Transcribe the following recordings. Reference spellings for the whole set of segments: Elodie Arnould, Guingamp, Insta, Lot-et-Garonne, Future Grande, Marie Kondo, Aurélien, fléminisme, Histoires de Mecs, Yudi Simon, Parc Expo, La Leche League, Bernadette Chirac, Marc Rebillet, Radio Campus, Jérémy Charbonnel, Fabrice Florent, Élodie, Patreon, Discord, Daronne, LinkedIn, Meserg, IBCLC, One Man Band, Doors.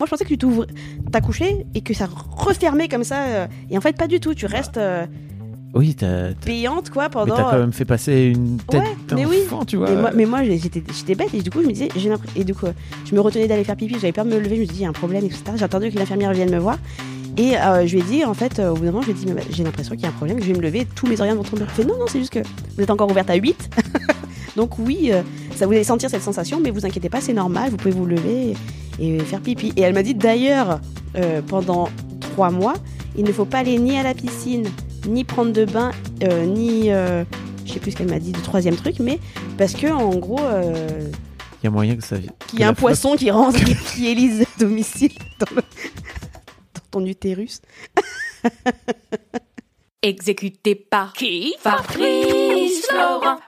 Moi, je pensais que tu t'accouchais et que ça refermait comme ça. Et en fait, pas du tout. Tu restes oui, payante quoi, pendant... Mais t'as quand même fait passer une tête d'enfant, oui. Tu vois. Mais moi, j'étais bête et du coup, je me disais... Et du coup, je me retenais d'aller faire pipi. J'avais peur de me lever. Je me disais, il y a un problème, etc. J'ai entendu que l'infirmière vienne me voir. Et je lui ai dit, en fait, au bout d'un moment, je lui ai dit, j'ai l'impression qu'il y a un problème, que je vais me lever, tous mes organes vont tomber. Elle fait, non, c'est juste que vous êtes encore ouverte à 8. Donc oui, ça vous allez sentir cette sensation, mais vous inquiétez pas, c'est normal, vous pouvez vous lever et faire pipi. Et elle m'a dit, d'ailleurs, pendant 3 mois, il ne faut pas aller ni à la piscine, ni prendre de bain, ni... je sais plus ce qu'elle m'a dit, du 3e truc, mais parce que, en gros... il y a moyen que ça... Qu'il y ait un poisson qui rentre, qui élise à domicile dans le... ton utérus. Exécuté par qui ? Fabrice Florent.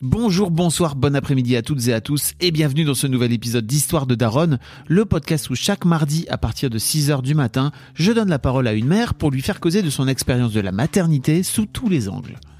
Bonjour, bonsoir, bon après-midi à toutes et à tous et bienvenue dans ce nouvel épisode d'Histoire de Daronne, le podcast où chaque mardi à partir de 6h du matin, je donne la parole à une mère pour lui faire causer de son expérience de la maternité sous tous les angles.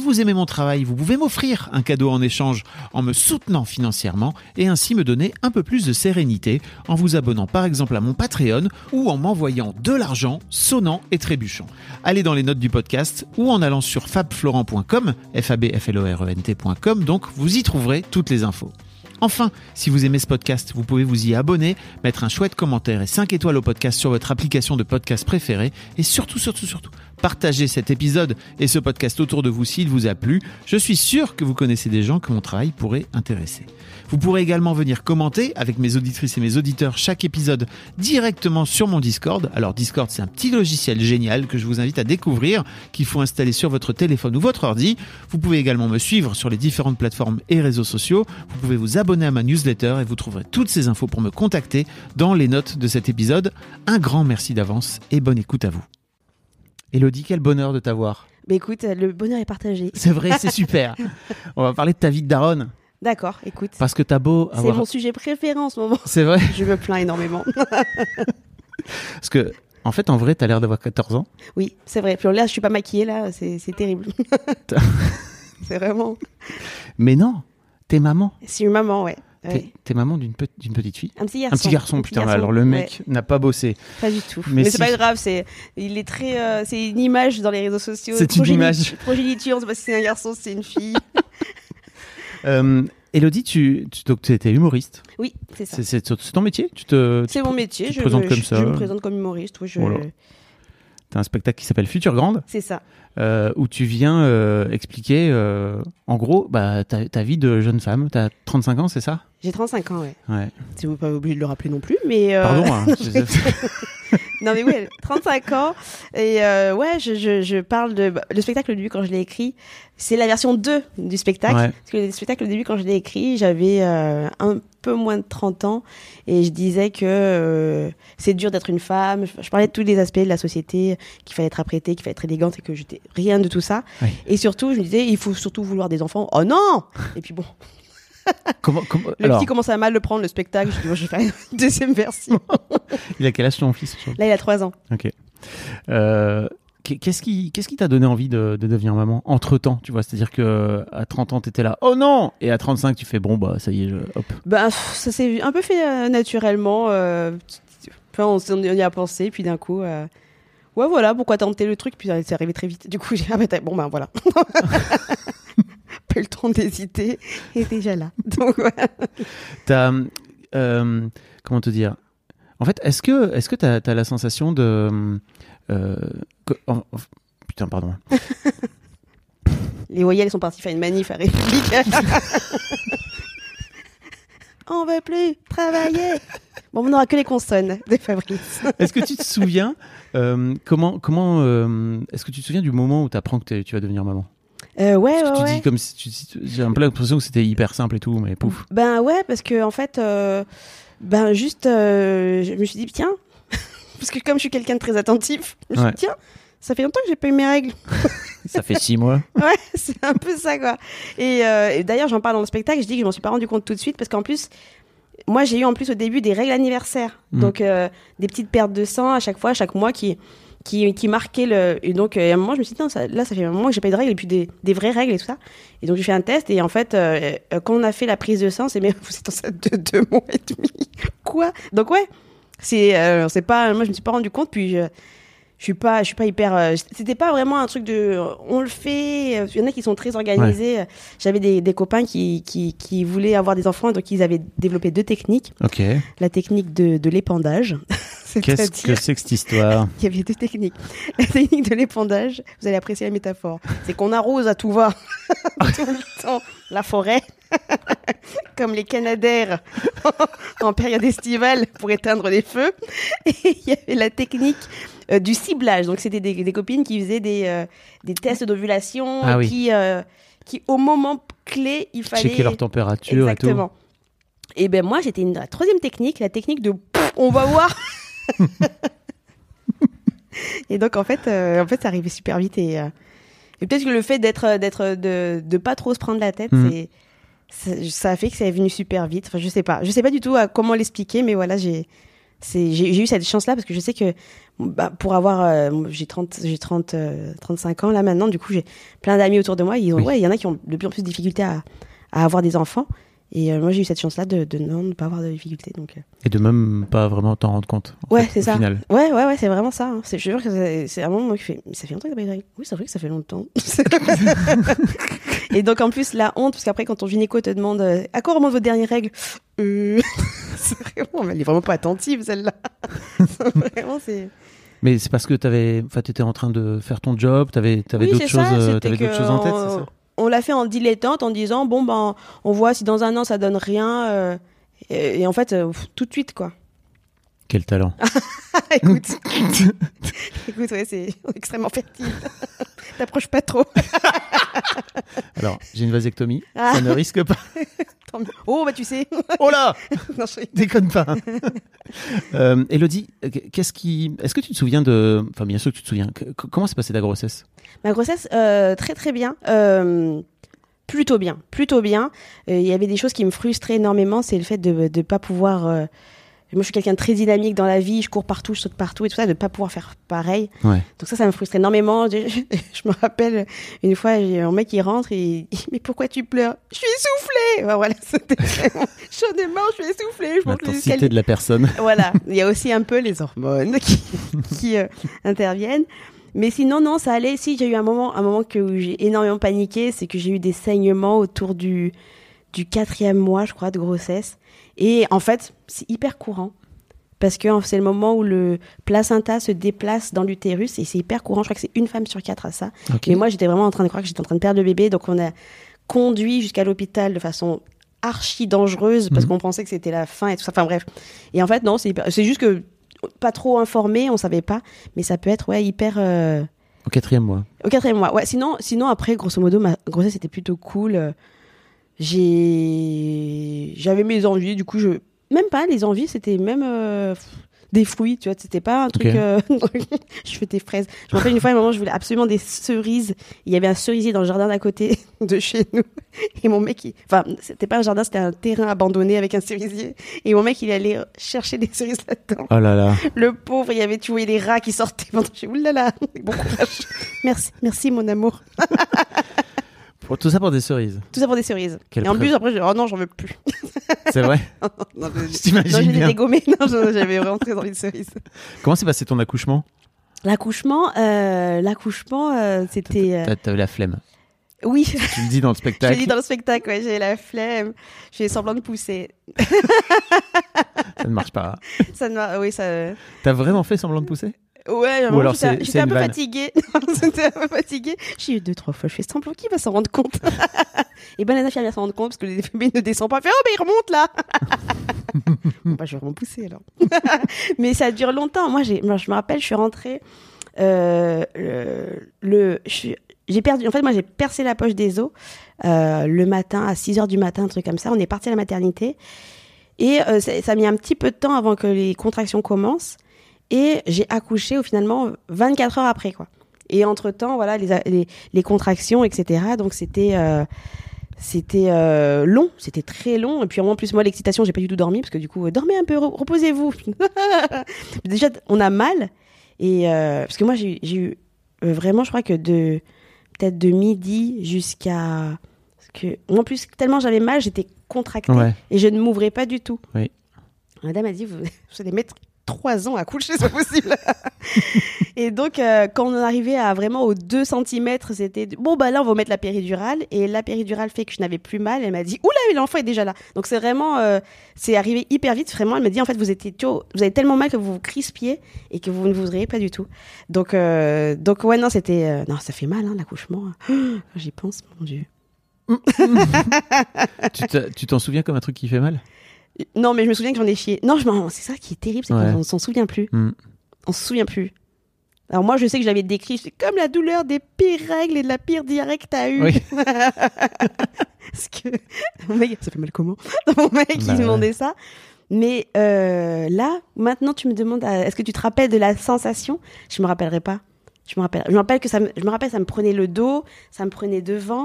vous aimez mon travail, vous pouvez m'offrir un cadeau en échange en me soutenant financièrement et ainsi me donner un peu plus de sérénité en vous abonnant par exemple à mon Patreon ou en m'envoyant de l'argent sonnant et trébuchant. Allez dans les notes du podcast ou en allant sur fabflorent.com, fabflorent.com, donc vous y trouverez toutes les infos. Enfin, si vous aimez ce podcast, vous pouvez vous y abonner, mettre un chouette commentaire et 5 étoiles au podcast sur votre application de podcast préférée. Et surtout, partagez cet épisode et ce podcast autour de vous s'il vous a plu. Je suis sûr que vous connaissez des gens que mon travail pourrait intéresser. Vous pourrez également venir commenter avec mes auditrices et mes auditeurs chaque épisode directement sur mon Discord. Alors Discord, c'est un petit logiciel génial que je vous invite à découvrir, qu'il faut installer sur votre téléphone ou votre ordi. Vous pouvez également me suivre sur les différentes plateformes et réseaux sociaux. Vous pouvez vous abonner à ma newsletter et vous trouverez toutes ces infos pour me contacter dans les notes de cet épisode. Un grand merci d'avance et bonne écoute à vous. Élodie, quel bonheur de t'avoir. Bah écoute, le bonheur est partagé. C'est vrai, c'est super. On va parler de ta vie de daronne. D'accord, écoute. Parce que t'as beau avoir... C'est mon sujet préféré en ce moment. C'est vrai. Je me plains énormément. Parce que, en fait, en vrai, t'as l'air d'avoir 14 ans. Oui, c'est vrai. Puis là, je suis pas maquillée, là, c'est terrible. C'est vraiment... Mais non, t'es maman. Je suis maman, ouais. T'es maman d'une petite fille, un petit garçon, putain, garçon. Alors le mec n'a pas bossé. Pas du tout. Mais si... c'est pas grave, c'est une image dans les réseaux sociaux. C'est une image. Progéniture, on sait pas si c'est un garçon, si c'est une fille. Élodie, tu étais humoriste. Oui, c'est ça. C'est ton métier. C'est mon métier. Je me présente comme humoriste. Oui, voilà. T'as un spectacle qui s'appelle Future Grande. C'est ça. Où tu viens expliquer, en gros, ta vie de jeune femme. T'as 35 ans, c'est ça ? J'ai 35 ans, ouais. Si vous n'êtes pas obligé de le rappeler non plus, mais... Pardon, hein, Non, mais oui, 35 ans. Et je parle de... Le spectacle au début, quand je l'ai écrit, c'est la version 2 du spectacle. Ouais. Parce que le spectacle au début, quand je l'ai écrit, j'avais un peu moins de 30 ans. Et je disais que c'est dur d'être une femme. Je parlais de tous les aspects de la société, qu'il fallait être apprêtée, qu'il fallait être élégante et que j'étais rien de tout ça. Oui. Et surtout, je me disais, il faut surtout vouloir des enfants. Oh non ! Et puis bon... Petit commence à mal le prendre, le spectacle. Je dis, je vais faire une deuxième version. Il a quel âge ton fils ? Là, il a 3 ans. Ok. Qu'est-ce qui t'a donné envie de devenir maman entre-temps, tu vois ? C'est-à-dire qu'à 30 ans, t'étais là, oh non ! Et à 35, tu fais, ça y est, hop. Ça s'est un peu fait naturellement. On y a pensé, puis d'un coup... ouais, voilà, pourquoi tenter le truc ? Puis c'est arrivé très vite. Du coup, j'ai dit, voilà. Pas eu le temps d'hésiter, et déjà là. Donc, ouais. comment te dire ? En fait, est-ce que t'as la sensation de... putain, pardon. Les voyelles sont partis faire une manif à République. On veut plus travailler. Bon, on n'aura que les consonnes des Fabrice. Est-ce que tu te souviens est-ce que tu te souviens du moment où tu apprends que tu vas devenir maman ? Ouais. Dis comme si j'ai un peu l'impression que c'était hyper simple et tout, mais pouf. Ben ouais, parce que en fait, je me suis dit tiens, parce que comme je suis quelqu'un de très attentif, je me suis dit tiens. Ça fait longtemps que j'ai pas eu mes règles. Ça fait 6 mois. Ouais, c'est un peu ça, quoi. Et d'ailleurs, j'en parle dans le spectacle, je dis que je m'en suis pas rendu compte tout de suite, parce qu'en plus, moi, j'ai eu en plus au début des règles anniversaires. Mmh. Donc, des petites pertes de sang à chaque fois, chaque mois qui marquaient le... Et donc, à un moment, je me suis dit, non, ça fait un moment que j'ai pas eu de règles, et puis des vraies règles et tout ça. Et donc, j'ai fait un test, et en fait, quand on a fait la prise de sang, c'est, mais vous êtes enceinte de 2 mois et demi. Quoi ? Donc, ouais, c'est pas... Moi, je me suis pas rendu compte, puis... Je suis pas hyper... c'était pas vraiment un truc de... on le fait... il y en a qui sont très organisés. Ouais. J'avais des copains qui voulaient avoir des enfants, donc ils avaient développé 2 techniques. Okay. La technique de l'épandage. Qu'est-ce que c'est que cette histoire ? Il y avait 2 techniques. La technique de l'épandage, vous allez apprécier la métaphore, c'est qu'on arrose à tout va tout le temps la forêt, comme les canadaires en période estivale pour éteindre les feux. Et il y avait la technique... du ciblage, donc c'était des copines qui faisaient des tests d'ovulation, ah oui, qui au moment clé, il fallait... checker leur température. Exactement. Et tout. Et bien moi, j'étais la 3e technique, la technique de « on va voir ». Et donc en fait, ça arrivait super vite. Et peut-être que le fait de pas trop se prendre la tête, ça a fait que ça est venu super vite. Enfin, je sais pas du tout comment l'expliquer, mais voilà, j'ai eu cette chance-là, parce que je sais que pour avoir... j'ai 35 ans là maintenant, du coup j'ai plein d'amis autour de moi, il y en a qui ont de plus en plus de difficultés à avoir des enfants, et moi j'ai eu cette chance-là de ne pas avoir de difficultés. Donc, et de même pas vraiment t'en rendre compte. Ouais, c'est ça. Final. Ouais, c'est vraiment ça. Hein. Je jure que c'est un moment qui fait... Ça fait longtemps que t'as pas eu de règles. Oui, c'est vrai que ça fait longtemps. Et donc en plus la honte, parce qu'après quand ton gynéco te demande à quoi remontent vos dernières règles, elle est vraiment pas attentive celle-là. Vraiment, c'est... Mais c'est parce que t'étais en train de faire ton job, t'avais d'autres choses en tête, c'est ça ? On l'a fait en dilettante, en disant bon ben on voit si dans 1 an ça donne rien, et en fait tout de suite, quoi. Quel talent. Écoute, ouais, c'est extrêmement fertile. T'approches pas trop. Alors, j'ai une vasectomie, ça ne risque pas. Oh, bah tu sais. Oh là. Non, déconne pas. Élodie, est-ce que tu te souviens de... Enfin, bien sûr que tu te souviens. Comment s'est passée ta grossesse ? Ma grossesse, très très bien. Plutôt bien. Il y avait des choses qui me frustraient énormément, c'est le fait de pas pouvoir... Moi, je suis quelqu'un de très dynamique dans la vie, je cours partout, je saute partout et tout ça, de ne pas pouvoir faire pareil. Ouais. Donc ça me frustrait énormément. Je me rappelle, une fois, un mec qui rentre et il dit « Mais pourquoi tu pleures ?»« Je suis essoufflée !» Voilà, c'était vraiment... J'en ai marre, je suis essoufflée. L'intensité de la personne. Voilà, il y a aussi un peu les hormones qui interviennent. Mais sinon, non, ça allait. Si, j'ai eu un moment où j'ai énormément paniqué, c'est que j'ai eu des saignements autour du 4e mois, je crois, de grossesse. Et en fait, c'est hyper courant, parce que c'est le moment où le placenta se déplace dans l'utérus, et c'est hyper courant, je crois que c'est 1 femme sur 4 à ça. Okay. Mais moi, j'étais vraiment en train de croire que j'étais en train de perdre le bébé, donc on a conduit jusqu'à l'hôpital de façon archi dangereuse, parce qu'on pensait que c'était la fin et tout ça, enfin bref. Et en fait, non, c'est juste que pas trop informé, on savait pas, mais ça peut être hyper... Au 4e mois. Au 4e mois, ouais. Sinon, après, grosso modo, ma grossesse était plutôt cool... J'avais mes envies, du coup même pas les envies, c'était même des fruits, tu vois, c'était pas un truc je fais des fraises. Je me rappelle une fois, à un moment, je voulais absolument des cerises, il y avait un cerisier dans le jardin d'à côté de chez nous, et mon mec enfin, c'était pas un jardin, c'était un terrain abandonné avec un cerisier, et mon mec il allait chercher des cerises là-dedans. Oh là là. Le pauvre, il y avait, tu voyais les rats qui sortaient pendant que oulala, bon courage. Merci mon amour. Tout ça pour des cerises. Tout ça pour des cerises. Et en plus, après, oh non, j'en veux plus. C'est vrai. Je t'imagine bien. Non, j'ai dégommé. Non, j'avais vraiment très envie de cerises. Comment s'est passé ton accouchement ? L'accouchement, c'était... T'avais la flemme. Oui. Tu le dis dans le spectacle. Je le dis dans le spectacle, ouais. J'ai la flemme. J'ai semblant de pousser. ne marche pas. Ça ne marche, oui, ça. T'as vraiment fait semblant de pousser? Ouais, ou alors j'étais un peu fatiguée. J'étais un peu fatiguée. J'ai eu 2-3 fois, je fais semblant qu'il va s'en rendre compte. Et ben les infirmières s'en rendent compte parce que les bébés ne descendent pas. Ils font oh mais ils remontent là. Bon, bah je vais repousser alors. Mais ça dure longtemps. Moi je me rappelle, je suis rentrée. J'ai percé la poche des os le matin à 6h du matin, un truc comme ça. On est parti à la maternité et ça a mis un petit peu de temps avant que les contractions commencent. Et j'ai accouché, finalement, 24 heures après, quoi. Et entre-temps, voilà, les contractions, etc. Donc, c'était long, c'était très long. Et puis, en plus, moi, l'excitation, j'ai pas du tout dormi, parce que du coup, dormez un peu, reposez-vous. Déjà, on a mal. Et parce que moi, j'ai eu vraiment, je crois que peut-être de midi jusqu'à... En plus, tellement j'avais mal, j'étais contractée. Ouais. Et je ne m'ouvrais pas du tout. Oui. La dame a dit, vous allez mettre... 3 ans à coucher, c'est possible. Et donc, quand on arrivait à vraiment aux 2 cm, c'était bon, bah là, on va mettre la péridurale. Et la péridurale fait que je n'avais plus mal. Elle m'a dit, oula, mais l'enfant est déjà là. Donc, c'est vraiment, c'est arrivé hyper vite. Vraiment, elle m'a dit, en fait, vous avez tellement mal que vous vous crispiez et que vous ne voudriez pas du tout. Donc ouais, non, c'était, non, ça fait mal, hein, l'accouchement. J'y pense, mon Dieu. Tu t'en souviens comme un truc qui fait mal? Non, mais je me souviens que j'en ai chié. Non, c'est ça qui est terrible, c'est qu'on s'en souvient plus. Mm. On se souvient plus. Alors moi, je sais que je l'avais décrit, c'est comme la douleur des pires règles et de la pire diarrhée que t'as eue. Oui. Parce que mon mec, ça fait mal comment? Mon mec, il demandait ça. Mais là, maintenant, tu me demandes, est-ce que tu te rappelles de la sensation? Je me rappellerai pas. Je me rappelle que ça me prenait le dos, ça me prenait devant.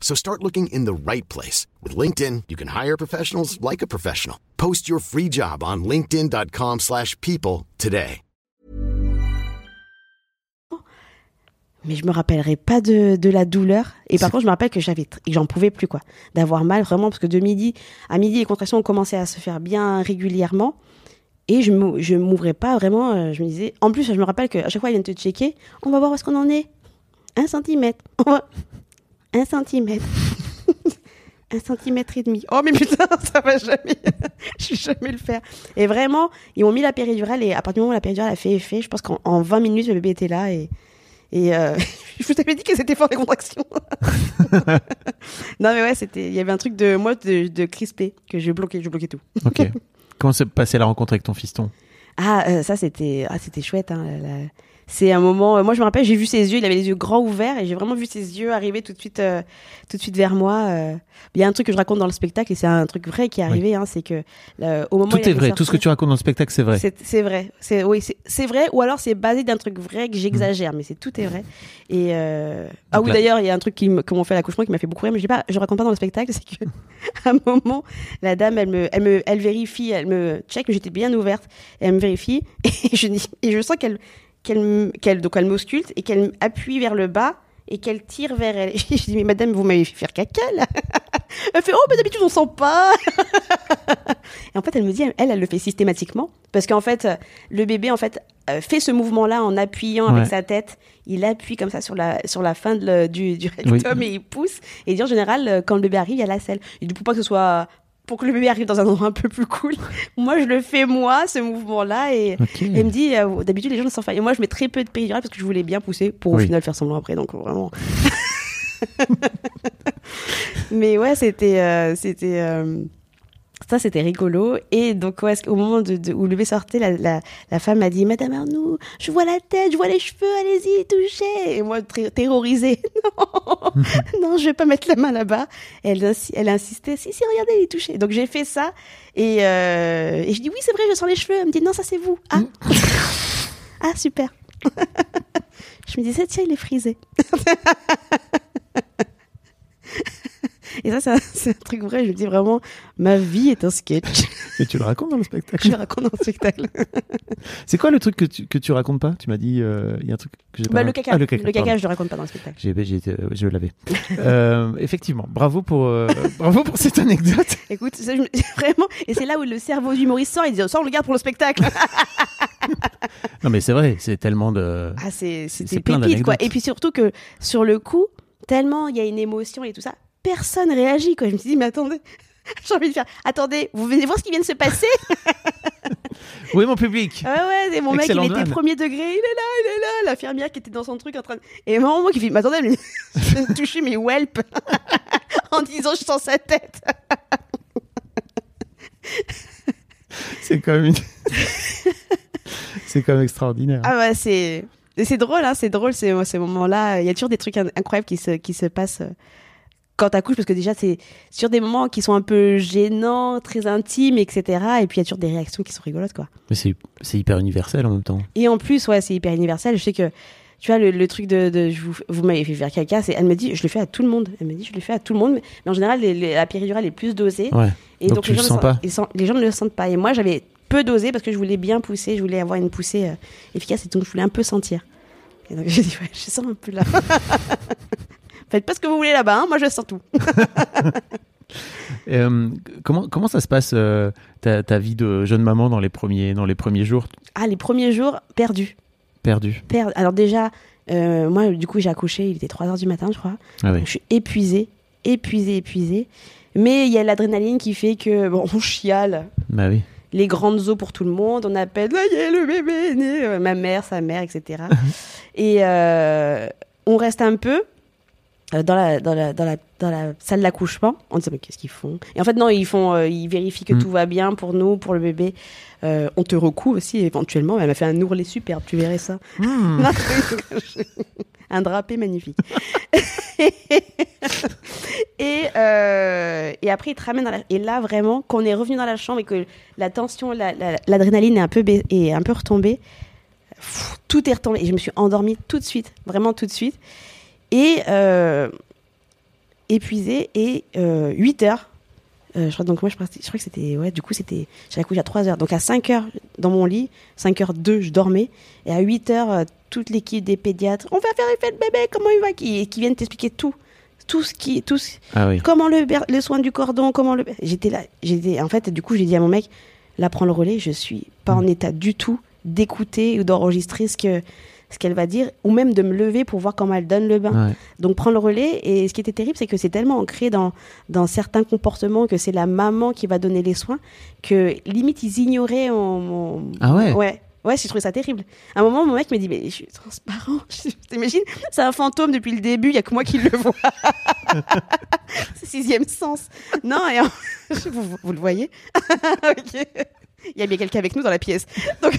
So start looking in the right place. With LinkedIn, you can hire professionals like a professional. Post your free job on linkedin.com/people today. Mais je me rappellerai pas de la douleur. Et par contre, je me rappelle que j'en pouvais plus, quoi. D'avoir mal, vraiment, parce que de midi à midi, les contractions ont commencé à se faire bien régulièrement. Et je m'ouvrais pas vraiment. Je me disais... En plus, je me rappelle qu'à chaque fois, ils viennent te checker. On va voir où est-ce qu'on en est. 1 centimètre. On va... 1 centimètre. 1,5 cm. Oh, mais putain, ça va jamais. Je vais jamais le faire. Et vraiment, ils m'ont mis la péridurale et à partir du moment où la péridurale a fait effet, je pense qu'en 20 minutes, le bébé était là et je vous avais dit que c'était fort les contractions. Non, mais ouais, il y avait un truc de moi de crispé que je bloquais tout. Ok. Comment s'est passée la rencontre avec ton fiston? Ça, c'était chouette, hein. C'est un moment... moi, je me rappelle, j'ai vu ses yeux. Il avait les yeux grands ouverts. Et j'ai vraiment vu ses yeux arriver tout de suite vers moi. Il y a un truc que je raconte dans le spectacle. Et c'est un truc vrai qui est arrivé. Oui. Hein, c'est que... au moment tout est vrai. Sortir, tout ce que tu racontes dans le spectacle, c'est vrai. C'est vrai. C'est vrai. Ou alors, c'est basé d'un truc vrai que j'exagère. Mais tout est vrai. Et d'ailleurs, il y a un truc qu'on fait à l'accouchement qui m'a fait beaucoup rire. Mais je raconte pas dans le spectacle. C'est que à un moment, la dame, elle vérifie. Elle me check. Mais j'étais bien ouverte. Elle me vérifie. Et je sens donc elle m'ausculte et qu'elle appuie vers le bas et qu'elle tire vers elle. Je dis, mais madame, vous m'avez fait faire caca, là. Elle fait, oh, mais d'habitude, on sent pas. Et en fait, elle me dit, elle le fait systématiquement. Parce qu'en fait, le bébé, fait ce mouvement-là en appuyant avec sa tête. il appuie comme ça sur la fin du rectum, oui, et il pousse. Et il dit en général, quand le bébé arrive, il y a la selle. Il dit pour pas que ce soit... pour que le bébé arrive dans un endroit un peu plus cool. Moi, je le fais moi, ce mouvement-là. Et elle me dit, d'habitude, les gens ne s'en font. Et moi, je mets très peu de péridurale parce que je voulais bien pousser pour au final faire semblant après. Donc vraiment... Mais ouais, c'était rigolo. Et donc ouais, au moment où le bébé sortait, la femme m'a dit: Madame Arnould, je vois la tête, je vois les cheveux, allez-y, touchez. Et moi, terrorisée, non, je vais pas mettre la main là-bas. Et elle insistait: si, regardez, il est touché. Donc j'ai fait ça et je dis: oui, c'est vrai, je sens les cheveux. Elle me dit: non, ça c'est vous. Ah, ah, super. Je me disais, tiens, il est frisé. Et ça, c'est un truc vrai. Je me dis vraiment, ma vie est un sketch. Et tu le racontes dans le spectacle. Je le raconte dans le spectacle. C'est quoi le truc que tu racontes pas ? Tu m'as dit, il y a un truc que j'ai pas... le caca. Ah, le caca je le raconte pas dans le spectacle. Je l'avais. Effectivement, bravo pour cette anecdote. Écoute, ça, vraiment, et c'est là où le cerveau du humoriste sort, il dit, ça on le garde pour le spectacle. Non mais c'est vrai, c'est tellement de... Ah, c'est plein pépite, quoi. Et puis surtout que sur le coup, tellement il y a une émotion et tout ça, personne réagit, quoi. Je me suis dit, mais attendez, j'ai envie de faire, attendez, vous venez voir ce qui vient de se passer. Oui, mon public. Ah ouais, c'est mon mec, il était premier degré, il est là, l'infirmière qui était dans son truc en train de... Et moi qui fait, mais attendez, elle vient de toucher mes whelps en disant, je sens sa tête. C'est quand même c'est quand même extraordinaire. Ah ouais, c'est drôle, hein, c'est drôle ces moments-là. Il y a toujours des trucs incroyables qui se passent quand t'accouches, parce que déjà, c'est sur des moments qui sont un peu gênants, très intimes, etc. Et puis, il y a toujours des réactions qui sont rigolotes, quoi. Mais c'est hyper universel en même temps. Et en plus, ouais, c'est hyper universel. Je sais que, tu vois, le truc vous m'avez fait faire caca, elle me dit, je le fais à tout le monde. Elle me dit, je le fais à tout le monde. Mais en général, la péridurale est plus dosée. Ouais. Et donc tu les gens ne le sentent pas. Et moi, j'avais peu dosé parce que je voulais bien pousser, je voulais avoir une poussée efficace et donc je voulais un peu sentir. Et donc j'ai dit, ouais, je sens un peu là. Faites pas ce que vous voulez là-bas, hein, moi je sens tout. Comment ça se passe ta vie de jeune maman dans les premiers jours ? Ah, les premiers jours, perdu. Alors déjà, moi du coup j'ai accouché, il était 3h du matin je crois. Ah oui. Je suis épuisée. Mais il y a l'adrénaline qui fait que, bon, on chiale. Bah oui. Les grandes eaux pour tout le monde, on appelle, ça y est, le bébé est né, ma mère, sa mère, etc. Et on reste un peu dans la salle d'accouchement, on dit mais qu'est-ce qu'ils font ? Et en fait non, ils vérifient que tout va bien pour nous, pour le bébé. On te recoue aussi éventuellement. Elle m'a fait un ourlet superbe, tu verrais ça. Mmh. Un drapé magnifique. Et après ils te ramènent et là vraiment qu'on est revenu dans la chambre et que la tension, l'adrénaline est un peu retombée. Pff, tout est retombé et je me suis endormie tout de suite, vraiment tout de suite. Et épuisée, et 8h, je crois, donc moi je crois que c'était, ouais, du coup c'était, j'avais accouché à 3h, donc à 5h dans mon lit, 5h02 je dormais, et à 8h toute l'équipe des pédiatres, on va vérifier le bébé, comment il va, qui viennent t'expliquer tout ce qui, ah oui, comment le soin du cordon, comment le... J'étais là, en fait du coup j'ai dit à mon mec, là prends le relais, je suis pas en état du tout d'écouter ou d'enregistrer ce qu'elle va dire, ou même de me lever pour voir comment elle donne le bain. Ouais. Donc prends le relais, et ce qui était terrible, c'est que c'est tellement ancré dans certains comportements que c'est la maman qui va donner les soins, que limite ils ignoraient Ah ouais. Ouais, j'ai trouvé ça terrible. À un moment, mon mec me dit, mais je suis transparent, t'imagines, c'est un fantôme depuis le début, il n'y a que moi qui le vois. C'est 6e sens. Non, et vous le voyez. Ok. Il y a bien quelqu'un avec nous dans la pièce. Donc,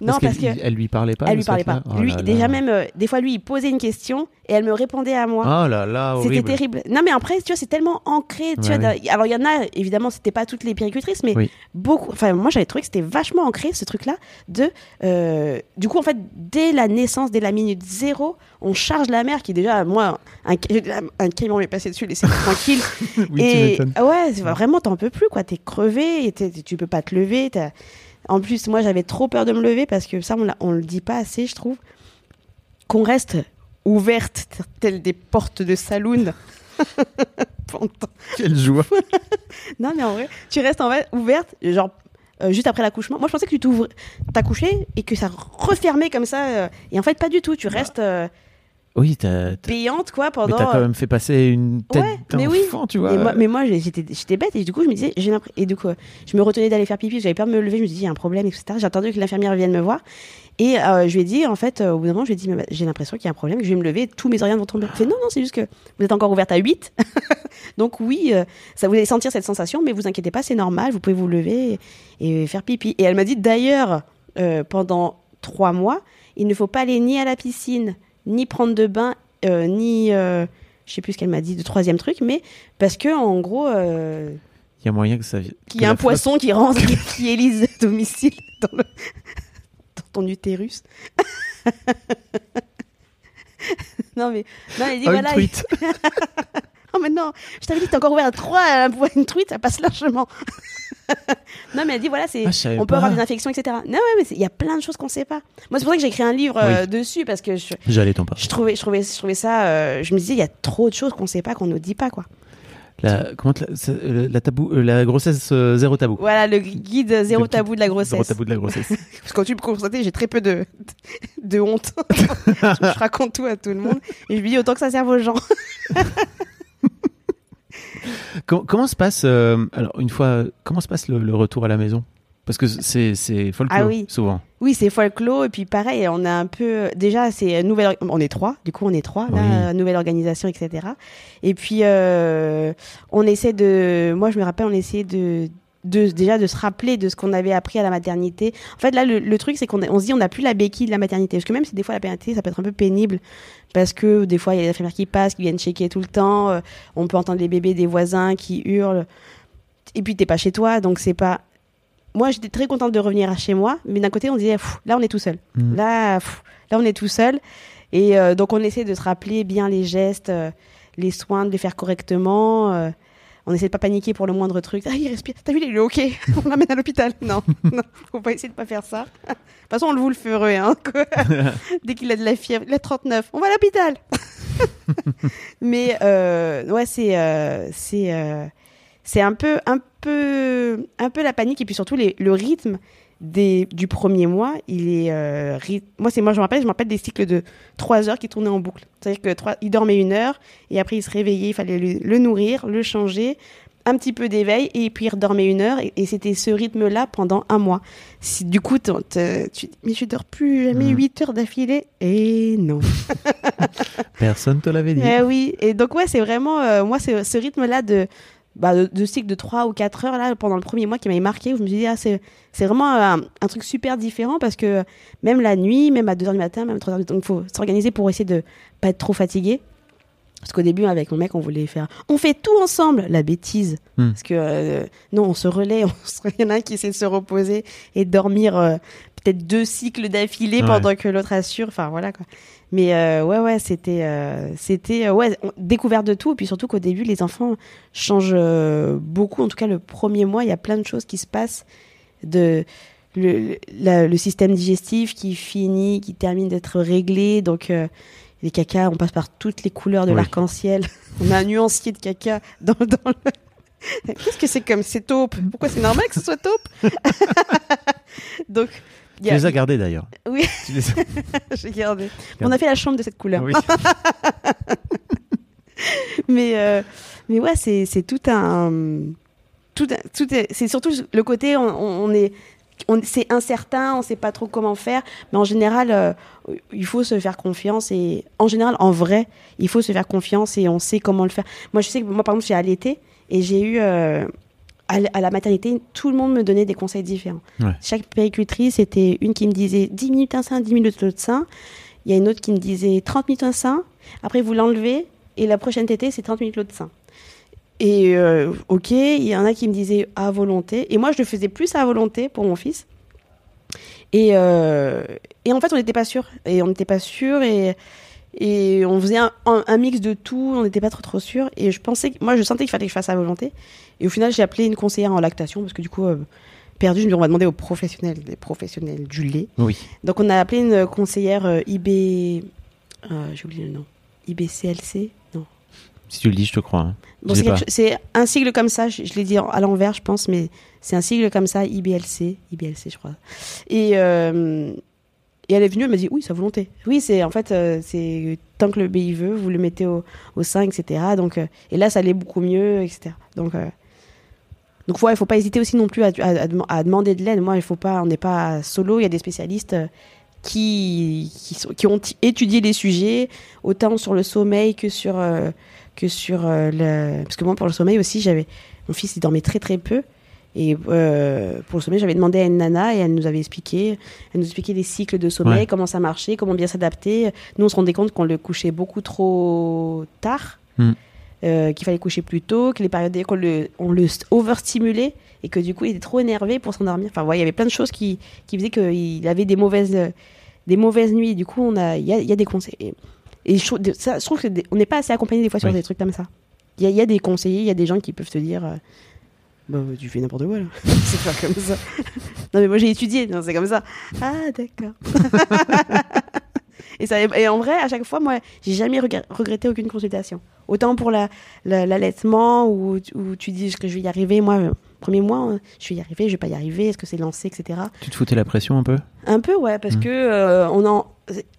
non, parce que elle lui parlait pas. Elle lui parlait pas. Oh lui, là déjà là. Même des fois, lui, il posait une question et elle me répondait à moi. Oh là là, horrible. C'était terrible. Non, mais après, tu vois, c'est tellement ancré. Tu vois, oui. Alors, il y en a évidemment, c'était pas toutes les péricultrices, mais beaucoup. Enfin, moi, j'avais trouvé que c'était vachement ancré ce truc-là. Du coup, en fait, dès la naissance, dès la minute 0, on charge la mère qui déjà, moi, un camion m'est passé dessus, laissez-moi tranquille. Oui, et tu m'étonnes. Ouais, vraiment, t'en peux plus, quoi. T'es crevé, et tu peux pas te lever. En plus, moi, j'avais trop peur de me lever parce que ça, on le dit pas assez, je trouve. Qu'on reste ouverte, telles des portes de saloon. Quelle joie. Non, mais en vrai, tu restes en vrai ouverte, genre juste après l'accouchement. Moi, je pensais que tu t'accouchais et que ça refermait comme ça. Et en fait, pas du tout. Tu restes payante, quoi, pendant... Mais t'as quand même fait passer une tête d'enfant, tu vois. Mais moi, j'étais bête et du coup, je me disais... Et du coup, je me retenais d'aller faire pipi, parce que j'avais peur de me lever, je me disais, il y a un problème, etc. J'ai attendu que l'infirmière vienne me voir. Et je lui ai dit, en fait, au bout d'un moment, je lui ai dit, j'ai l'impression qu'il y a un problème, que je vais me lever, tous mes organes vont tomber. Elle fait, non, c'est juste que vous êtes encore ouverte à 8. Donc oui, ça, vous allez sentir cette sensation, mais vous inquiétez pas, c'est normal, vous pouvez vous lever et faire pipi. Et elle m'a dit, d'ailleurs, pendant 3 mois, il ne faut pas aller ni à la piscine, ni prendre de bain, ni... je sais plus ce qu'elle m'a dit, de troisième truc, mais parce que, en gros... Il y a moyen que ça... Qu'il y ait un poisson qui rentre, qui élise à domicile dans le... ton utérus. Non, elle dit voilà. Une truite. Oh, mais non, je t'avais dit, t'es encore ouvert à 3, une truite, ça passe largement. Non, mais elle dit voilà, on peut avoir des infections, etc. Non, ouais, mais il y a plein de choses qu'on sait pas. Moi, c'est pour ça que j'ai écrit un livre dessus, parce que je trouvais ça, je me disais, il y a trop de choses qu'on sait pas, qu'on ne dit pas, quoi. La grossesse zéro tabou. Voilà, le guide zéro tabou de la grossesse. Zéro tabou de la grossesse. Parce que quand tu me constates, j'ai très peu de honte. Je raconte tout à tout le monde et je lui dis autant que ça serve aux gens. Comment se passe le retour à la maison? Parce que c'est folklore, souvent. Oui, c'est folklore. Et puis pareil, on a un peu... Déjà, on est 3. Du coup, on est 3. Oui. Là, nouvelle organisation, etc. Et puis, on essaie de... Moi, je me rappelle, on essayait de se rappeler de ce qu'on avait appris à la maternité. En fait, là, le truc, c'est qu'on se dit on n'a plus la béquille de la maternité. Parce que même si des fois, la maternité, ça peut être un peu pénible. Parce que des fois, il y a des infirmières qui passent, qui viennent checker tout le temps. On peut entendre les bébés des voisins qui hurlent. Et puis, t'es pas chez toi, donc c'est pas... Moi, j'étais très contente de revenir chez moi, mais d'un côté, on disait, là, on est tout seul. Là, on est tout seul. Et donc, on essaie de se rappeler bien les gestes, les soins, de les faire correctement. On essaie de pas paniquer pour le moindre truc. Ah, il respire. T'as vu, il est OK. On l'amène à l'hôpital. Non, faut pas essayer de pas faire ça. De toute façon, on le voit le feureux, hein. Dès qu'il a de la fièvre, il a 39. On va à l'hôpital. Mais c'est un peu la panique, et puis surtout le rythme du premier mois, il est je me rappelle des cycles de 3 heures qui tournaient en boucle. C'est-à-dire que il dormait 1 heure et après il se réveillait, il fallait le nourrir, le changer, un petit peu d'éveil, et puis il redormait 1 heure, et c'était ce rythme-là pendant 1 mois. Du coup, mais je dors plus jamais 8 heures d'affilée, et non. Personne te l'avait dit. Oui, et donc c'est vraiment moi, c'est ce rythme-là de cycle de 3 ou 4 heures là, pendant le premier mois, qui m'avait marqué, où je me suis dit c'est vraiment un truc super différent, parce que même la nuit, même à 2h du matin, même à 3h du matin, donc il faut s'organiser pour essayer de pas être trop fatigué. Parce qu'au début, avec mon mec, on fait tout ensemble, la bêtise. Parce que on se relaie, il y en a un qui essaie de se reposer et dormir peut-être 2 cycles d'affilée pendant que l'autre assure. Enfin voilà, quoi. Mais découverte de tout. Et puis surtout qu'au début, les enfants changent beaucoup. En tout cas, le premier mois, il y a plein de choses qui se passent. Le système digestif qui termine d'être réglé. Donc les cacas, on passe par toutes les couleurs de l'arc-en-ciel. On a un nuancier de caca dans le... Qu'est-ce que c'est comme ces taupes? Pourquoi c'est normal que ce soit taupe? Donc, tu les as gardés d'ailleurs. Oui, j'ai gardé. On a fait la chambre de cette couleur. Oui. Mais ouais, c'est tout un, c'est surtout le côté c'est incertain, on ne sait pas trop comment faire, mais en général, il faut se faire confiance, et en général, en vrai, il faut se faire confiance et on sait comment le faire. Moi, je sais que par exemple, j'ai allaité et j'ai eu à la maternité, tout le monde me donnait des conseils différents. Ouais. Chaque péricultrice, c'était une qui me disait 10 minutes un sein, 10 minutes l'autre sein. Il y a une autre qui me disait 30 minutes un sein. Après, vous l'enlevez et la prochaine tétée, c'est 30 minutes l'autre sein. Et ok, il y en a qui me disaient à volonté. Et moi, je le faisais plus à volonté pour mon fils. Et en fait, on n'était pas sûrs. Et on faisait un mix de tout. On n'était pas trop sûrs. Et je sentais qu'il fallait que je fasse à volonté. Et au final, j'ai appelé une conseillère en lactation. Parce que du coup, perdu, je me dis, on va demander aux professionnels, des professionnels du lait. Oui. Donc, on a appelé une conseillère IBCLC. Si tu le dis, je te crois. Hein. Bon, c'est un sigle comme ça, je l'ai dit à l'envers, je pense, mais c'est un sigle comme ça, IBLC, je crois. Et elle est venue, elle m'a dit oui, sa volonté. Oui, c'est en fait, c'est tant que le BI veut, vous le mettez au sein, etc. Donc, et là, ça allait beaucoup mieux, etc. Donc ouais, il ne faut pas hésiter aussi non plus à demander de l'aide. Moi, il faut pas, on n'est pas solo, il y a des spécialistes qui ont étudié les sujets, autant sur le sommeil que sur le... Parce que moi, pour le sommeil aussi, mon fils, il dormait très très peu. Et pour le sommeil, j'avais demandé à une nana et elle nous expliquait les cycles de sommeil, ouais. Comment ça marchait, comment bien s'adapter. Nous, on se rendait compte qu'on le couchait beaucoup trop tard. Mm. Qu'il fallait coucher plus tôt, que les périodes qu'on le overstimulait et que du coup il était trop énervé pour s'endormir. Enfin, ouais, il y avait plein de choses qui faisaient qu'il avait des mauvaises nuits. Du coup, il y a des conseils. Et je trouve qu'on n'est pas assez accompagné des fois sur oui. Des trucs comme ça. Il y a des conseillers, il y a des gens qui peuvent te dire bah, tu fais n'importe quoi là. C'est pas comme ça. Non, mais moi j'ai étudié, non, c'est comme ça. Ah, d'accord. Et en vrai, à chaque fois, moi, j'ai jamais regretté aucune consultation. Autant pour l'allaitement où tu dis que je vais y arriver. Moi, premier mois, je vais y arriver, je vais pas y arriver. Est-ce que c'est lancé, etc. Tu te foutais la pression un peu ? Un peu, ouais, parce que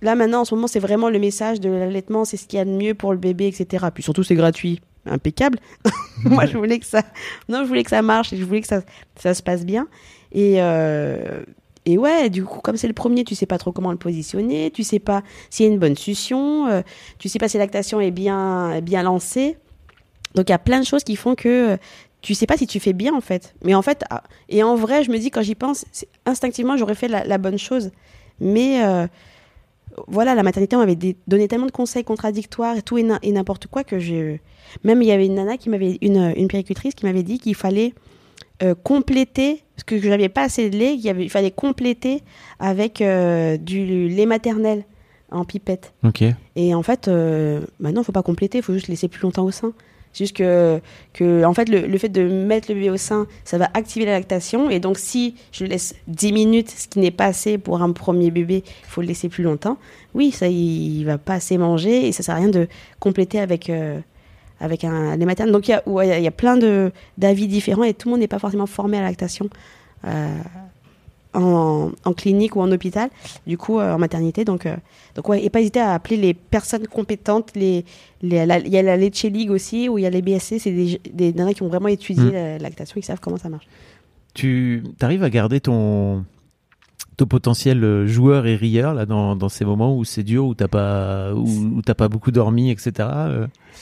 là maintenant, en ce moment, c'est vraiment le message de l'allaitement, c'est ce qu'il y a de mieux pour le bébé, etc. Puis surtout, c'est gratuit, impeccable. Moi, je voulais que ça marche et je voulais que ça se passe bien. Et ouais, du coup, comme c'est le premier, tu sais pas trop comment le positionner, tu sais pas s'il y a une bonne succion, tu sais pas si la lactation est bien lancée. Donc, il y a plein de choses qui font que tu sais pas si tu fais bien, en fait. Mais en fait, et en vrai, je me dis, quand j'y pense, instinctivement, j'aurais fait la bonne chose. Mais voilà, la maternité, on m'avait donné tellement de conseils contradictoires et tout et n'importe quoi que j'ai... Même, il y avait une nana qui m'avait... Une puéricultrice qui m'avait dit qu'il fallait... compléter, parce que je n'avais pas assez de lait, il fallait compléter avec du lait maternel en pipette. Okay. Et en fait, maintenant, il ne faut pas compléter, il faut juste laisser plus longtemps au sein. C'est juste que en fait, le fait de mettre le bébé au sein, ça va activer la lactation. Et donc, si je le laisse 10 minutes, ce qui n'est pas assez pour un premier bébé, il faut le laisser plus longtemps. Oui, ça, il ne va pas assez manger et ça ne sert à rien de compléter avec un lait maternel. Donc, il y a plein d'avis différents et tout le monde n'est pas forcément formé à la lactation en clinique ou en hôpital, du coup, en maternité. Donc ouais, et pas hésiter à appeler les personnes compétentes. Il y a la Leche League aussi, où il y a les BSC, c'est des nanas qui ont vraiment étudié la lactation et qui savent comment ça marche. Tu arrives à garder ton potentiel joueur et rieur là, dans ces moments où c'est dur, où tu n'as pas, où t'as pas beaucoup dormi, etc.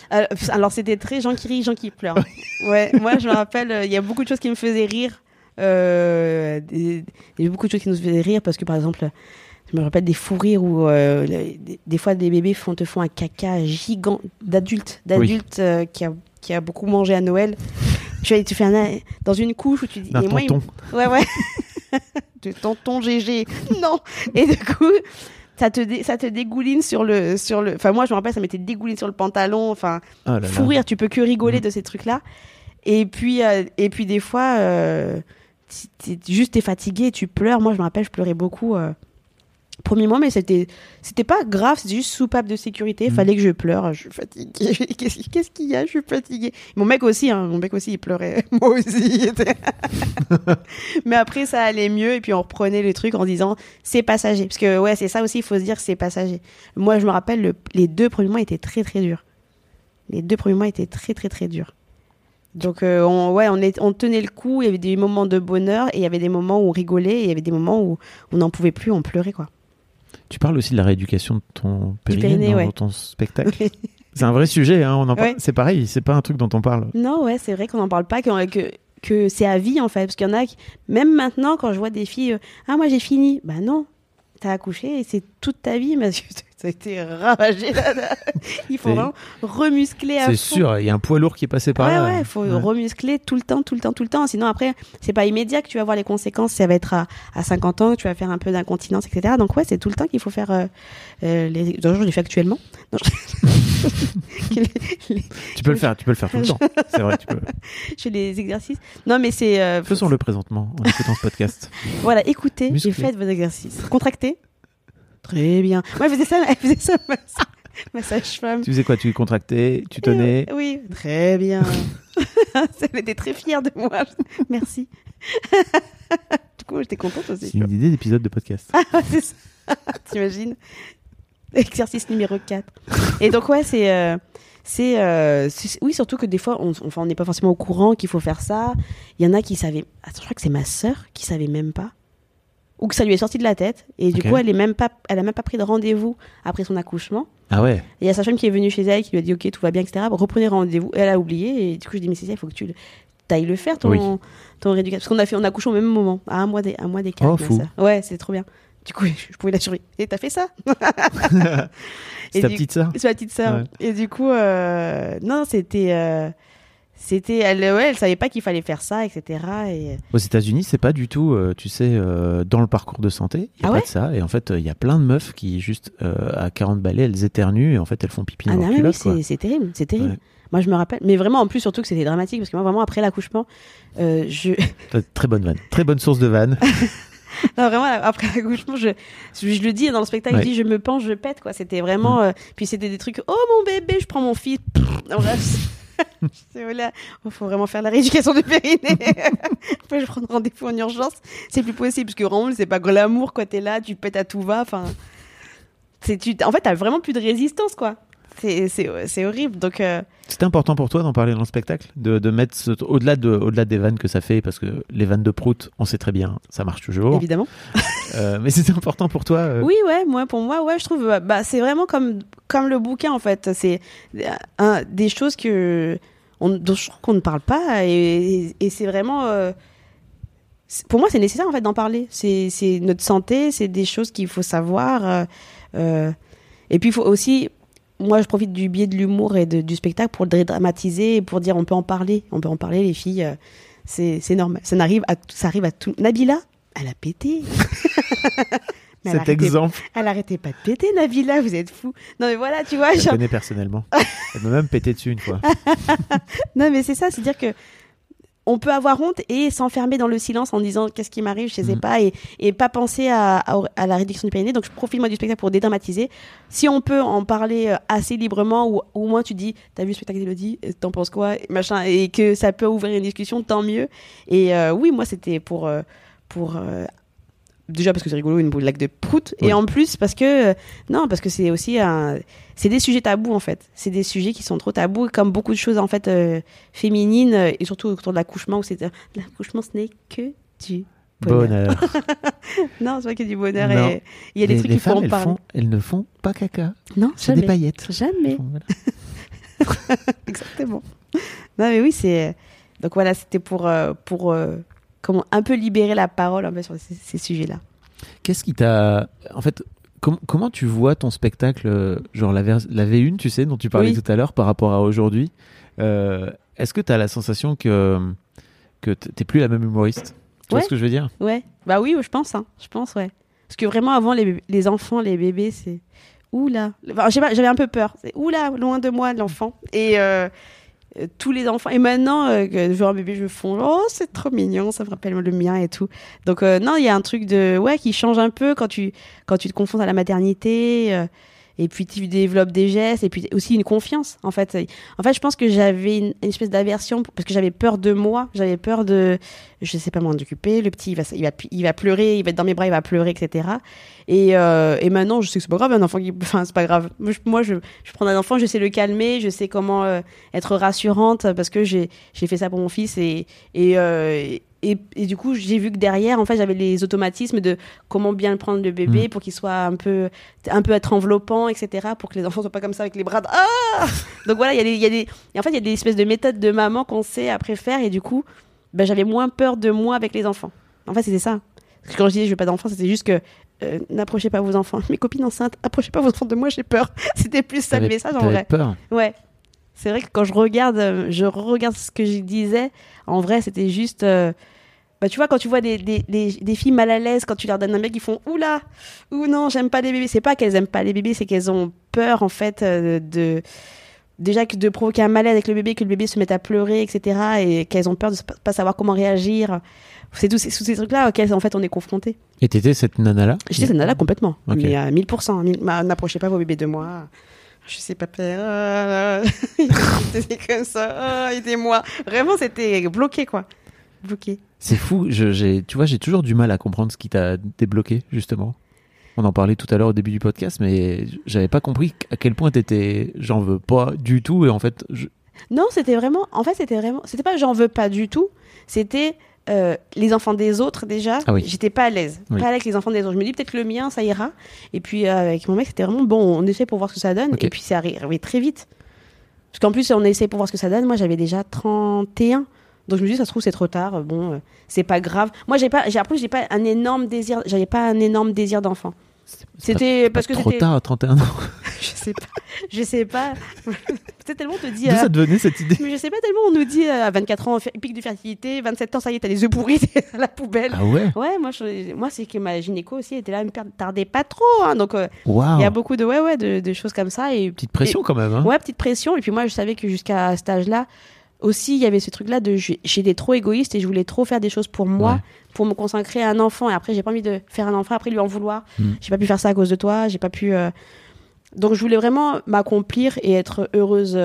Alors, c'était très gens qui rient, gens qui pleurent. Ouais, moi, je me rappelle, il y a beaucoup de choses qui me faisaient rire. Il y a beaucoup de choses qui nous faisaient rire parce que, par exemple, je me rappelle des fous rires où des fois, des bébés te font un caca gigant d'adultes oui. qui a beaucoup mangé à Noël. Tu fais dans une couche où tu dis... Et moi, ouais. de tonton GG. Non. Et du coup, ça te dégouline sur le enfin moi je me rappelle ça m'était dégouline sur le pantalon, enfin fou rire, tu peux que rigoler de ces trucs-là. Et puis des fois t'es fatigué, tu pleures. Moi je me rappelle je pleurais beaucoup premier mois, mais c'était pas grave, c'est juste soupape de sécurité, fallait que je pleure, je suis fatiguée. Qu'est-ce qu'il y a, je suis fatiguée. Mon mec aussi il pleurait, moi aussi. Mais après ça allait mieux et puis on reprenait le truc en disant c'est passager, parce que ouais, c'est ça aussi, il faut se dire c'est passager. Moi je me rappelle les deux premiers mois étaient très très durs. Donc on tenait le coup, il y avait des moments de bonheur et il y avait des moments où on rigolait et il y avait des moments où on n'en pouvait plus, on pleurait quoi. Tu parles aussi de la rééducation de ton périnée dans ton spectacle. C'est un vrai sujet, hein, on en parle. Ouais. C'est pareil, c'est pas un truc dont on parle. Non, ouais, c'est vrai qu'on en parle pas, que c'est à vie en fait, parce qu'il y en a qui, même maintenant quand je vois des filles, ah moi j'ai fini, bah non, t'as accouché et c'est toute ta vie, parce que ça a été ravagé. Là. Il faut vraiment remuscler à fond. C'est sûr, il y a un poids lourd qui est passé par là. Ouais, il faut remuscler tout le temps. Sinon, après, c'est pas immédiat que tu vas voir les conséquences. Ça va être à 50 ans que tu vas faire un peu d'incontinence, etc. Donc, ouais, c'est tout le temps qu'il faut faire. Je l'ai fait actuellement. Non, Tu peux le faire tout le temps. C'est vrai, tu peux. Je fais les exercices. Non, mais c'est. Faisons-le présentement en écoutant ce podcast. Voilà, écoutez, j'ai fait vos exercices. Contractez. Très bien. Moi, elle faisait ça. ma sage-femme. Tu faisais quoi? Tu contractais? Tu tenais? Oui, très bien. Elle était très fière de moi. Merci. Du coup, j'étais contente aussi. C'est une idée d'épisode de podcast. Ah, c'est ça. T'imagines? Exercice numéro 4. Et donc, ouais, c'est, oui, surtout que des fois, on n'est pas forcément au courant qu'il faut faire ça. Il y en a qui savaient... Attends, je crois que c'est ma sœur qui savait même pas. Ou que ça lui est sorti de la tête. Et du coup, elle a même pas pris de rendez-vous après son accouchement. Ah ouais. Et il y a sa femme qui est venue chez elle, qui lui a dit, OK, tout va bien, etc. Reprenez rendez-vous. Et elle a oublié. Et du coup, je dis, mais c'est ça, il faut que tu ailles le faire, ton rééducation. Parce qu'on a fait, on accouche au même moment. À un mois d'écart. Oh, fou. Ouais, c'est trop bien. Du coup, je pouvais la surveiller. Et t'as fait ça? C'est ta petite sœur? C'est ma petite sœur. Ouais. Et du coup, non, c'était... elle savait pas qu'il fallait faire ça, etc. Et... Aux États-Unis, c'est pas du tout, dans le parcours de santé, il n'y a pas de ça. Et en fait, il y a plein de meufs qui, juste à 40 balais, elles éternuent et en fait, elles font pipi dans leur culotte. C'est terrible, c'est terrible. Ouais. Moi, je me rappelle, mais vraiment, en plus, surtout que c'était dramatique, parce que moi, vraiment, après l'accouchement, Très bonne vanne, très bonne source de vanne. Non, vraiment, après l'accouchement, je le dis dans le spectacle, je dis je me penche, je pète, quoi. C'était vraiment... puis c'était des trucs, oh mon bébé, je prends mon fils. Il faut vraiment faire la rééducation du périnée. Après, je prends rendez-vous en urgence. C'est plus possible, parce que vraiment, c'est pas glamour, quoi. T'es là, tu pètes à tout va. En fait, t'as vraiment plus de résistance, quoi. C'est horrible. Donc, c'était important pour toi d'en parler dans le spectacle, de mettre au-delà des vannes que ça fait, parce que les vannes de prout, on sait très bien, ça marche toujours. Évidemment. Mais c'était important pour toi. Oui, ouais, pour moi, je trouve. Bah, c'est vraiment comme le bouquin, en fait. C'est des choses dont je trouve qu'on ne parle pas, et c'est vraiment. Pour moi, c'est nécessaire en fait d'en parler. C'est notre santé, c'est des choses qu'il faut savoir. Et puis il faut aussi. Moi, je profite du biais de l'humour et du spectacle pour le dédramatiser et pour dire on peut en parler, les filles, c'est normal. Ça arrive à tout. Nabila, elle a pété. Cet exemple. Elle arrêtait pas de péter, Nabila, vous êtes fous. Non, mais voilà, tu vois. Je la connais personnellement. Elle m'a même pété dessus une fois. Non, mais c'est ça, c'est dire que. On peut avoir honte et s'enfermer dans le silence en disant qu'est-ce qui m'arrive, je sais pas, et pas penser à la réduction du périnée. Donc je profite moi du spectacle pour dédramatiser. Si on peut en parler assez librement, ou au moins tu dis t'as vu le spectacle d'Élodie, t'en penses quoi, machin, et que ça peut ouvrir une discussion, tant mieux. Et oui, moi c'était pour déjà parce que c'est rigolo, une blague de prout, et en plus parce que c'est aussi c'est des sujets tabous en fait, c'est des sujets qui sont trop tabous, comme beaucoup de choses en fait féminines, et surtout autour de l'accouchement, où l'accouchement ce n'est que du bonheur. Non, c'est pas que du bonheur, non. Et il y a des trucs qu'il faut en parler. Elles ne font pas caca. Non, c'est jamais. Des paillettes. Jamais. Exactement. Non mais oui, c'est donc voilà, c'était pour comment un peu libérer la parole un peu sur ces sujets-là. Qu'est-ce qui t'a... En fait, comment tu vois ton spectacle, genre la V1, tu sais, dont tu parlais tout à l'heure, par rapport à aujourd'hui, est-ce que t'as la sensation que t'es plus la même humoriste? Tu vois ce que je veux dire? Ouais. Bah oui, je pense, hein. Je pense, ouais. Parce que vraiment, avant, les enfants, les bébés, c'est... Oula. Enfin, j'avais un peu peur. C'est oula, loin de moi, l'enfant. Et... tous les enfants, et maintenant que je vois un bébé, je fonds, oh c'est trop mignon, ça me rappelle le mien et tout, donc non, il y a un truc de qui change un peu quand tu te confrontes à la maternité, et puis tu développes des gestes, et puis aussi une confiance en fait je pense que j'avais une espèce d'aversion, parce que j'avais peur de moi, j'avais peur de, je sais pas m'en occuper, le petit il va pleurer, il va être dans mes bras, il va pleurer, etc. Et maintenant je sais que c'est pas grave, un enfant qui, enfin c'est pas grave, moi je prends un enfant, je sais le calmer, je sais comment être rassurante, parce que j'ai fait ça pour mon fils, et du coup, j'ai vu que derrière, en fait, j'avais les automatismes de comment bien prendre le bébé pour qu'il soit un peu être enveloppant, etc., pour que les enfants soient pas comme ça avec les bras. Donc voilà, il y a des espèces de méthodes de maman qu'on sait après faire, et du coup, ben, j'avais moins peur de moi avec les enfants. En fait, c'était ça. Parce que quand je disais je veux pas d'enfants, c'était juste que n'approchez pas vos enfants. Mes copines enceintes, approchez pas vos enfants de moi, j'ai peur. C'était plus ça le message en vrai. Peur. Ouais. C'est vrai que quand je regarde ce que je disais, en vrai, c'était juste... bah, tu vois, quand tu vois des filles mal à l'aise, quand tu leur donnes un mec, ils font « Oula ! Ou non, j'aime pas les bébés !» C'est pas qu'elles aiment pas les bébés, c'est qu'elles ont peur, en fait, de... Déjà que de provoquer un malaise avec le bébé, que le bébé se mette à pleurer, etc. Et qu'elles ont peur de ne pas savoir comment réagir. C'est tous ces trucs-là auxquels, en fait, on est confronté. Et t'étais cette nana-là ? J'étais cette nana-là complètement. Okay. Mais à 1000%. N'approchez pas vos bébés de moi. je sais pas faire, il était comme ça, aidez-moi. Vraiment, c'était bloqué, quoi. Bloqué. C'est fou, tu vois, j'ai toujours du mal à comprendre ce qui t'a débloqué, justement. On en parlait tout à l'heure au début du podcast, mais j'avais pas compris à quel point t'étais « j'en veux pas du tout » et en fait... Non, c'était vraiment... En fait, c'était pas « j'en veux pas du tout », c'était les enfants des autres, déjà. Ah oui. J'étais pas à l'aise. Oui. Pas à l'aise avec les enfants des autres. Je me dis peut-être que le mien, ça ira. Et puis, avec mon mec, c'était vraiment « bon, on essaie pour voir ce que ça donne okay. ». Et puis, c'est arrivé très vite. Parce qu'en plus, on essaie pour voir ce que ça donne. Moi, j'avais déjà 31. Donc, je me dis, ça se trouve, c'est trop tard. Bon, c'est pas grave. Moi, j'avais pas un énorme désir d'enfant. C'était parce que trop tard à 31 ans. Je sais pas. Peut-être tellement on te dit. D'où ça devenait cette idée. Mais je sais pas tellement on nous dit à 24 ans pic de fertilité, 27 ans ça y est t'as les œufs pourris à la poubelle. Ah ouais. Ouais moi c'est que ma gynéco aussi était là, elle me tardait pas trop hein, donc il y a beaucoup de de choses comme ça et petite pression quand même. Hein. Ouais petite pression et puis moi je savais que jusqu'à cet âge là aussi il y avait ce truc là de j'étais trop égoïste et je voulais trop faire des choses pour moi pour me consacrer à un enfant et après j'ai pas envie de faire un enfant après lui en vouloir j'ai pas pu faire ça à cause de toi j'ai pas pu donc je voulais vraiment m'accomplir et être heureuse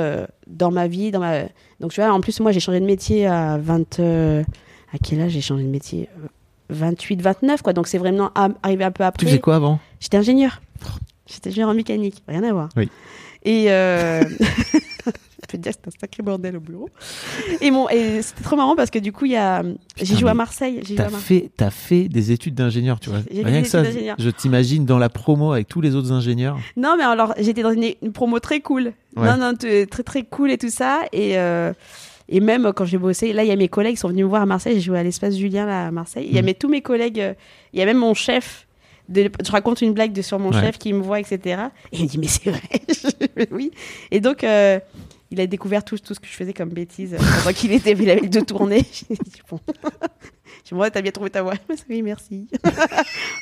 dans ma vie donc tu vois en plus moi j'ai changé de métier à 20 à quel âge j'ai changé de métier 28 29 quoi donc c'est vraiment arrivé un peu après. Tu faisais quoi avant? J'étais ingénieure en mécanique, rien à voir. Oui. Et je peux te dire c'était un sacré bordel au bureau. Et c'était trop marrant parce que du coup, j'ai joué à Marseille. T'as fait des études d'ingénieur, tu vois. Rien que ça, je t'imagine dans la promo avec tous les autres ingénieurs. Non, mais alors j'étais dans une promo très cool. Ouais. Non, très très cool et tout ça. Et même quand j'ai bossé, là, il y a mes collègues qui sont venus me voir à Marseille. J'ai joué à l'Espace Julien là, à Marseille. Il y a tous mes collègues, il y a même mon chef. Je raconte une blague sur mon chef qui me voit, etc. Et il me dit, mais c'est vrai. Oui. Et donc... il a découvert tout ce que je faisais comme bêtises pendant qu'il était la veille de tournée. J'ai dit, bon, moi, t'as bien trouvé ta voix. Oui, merci.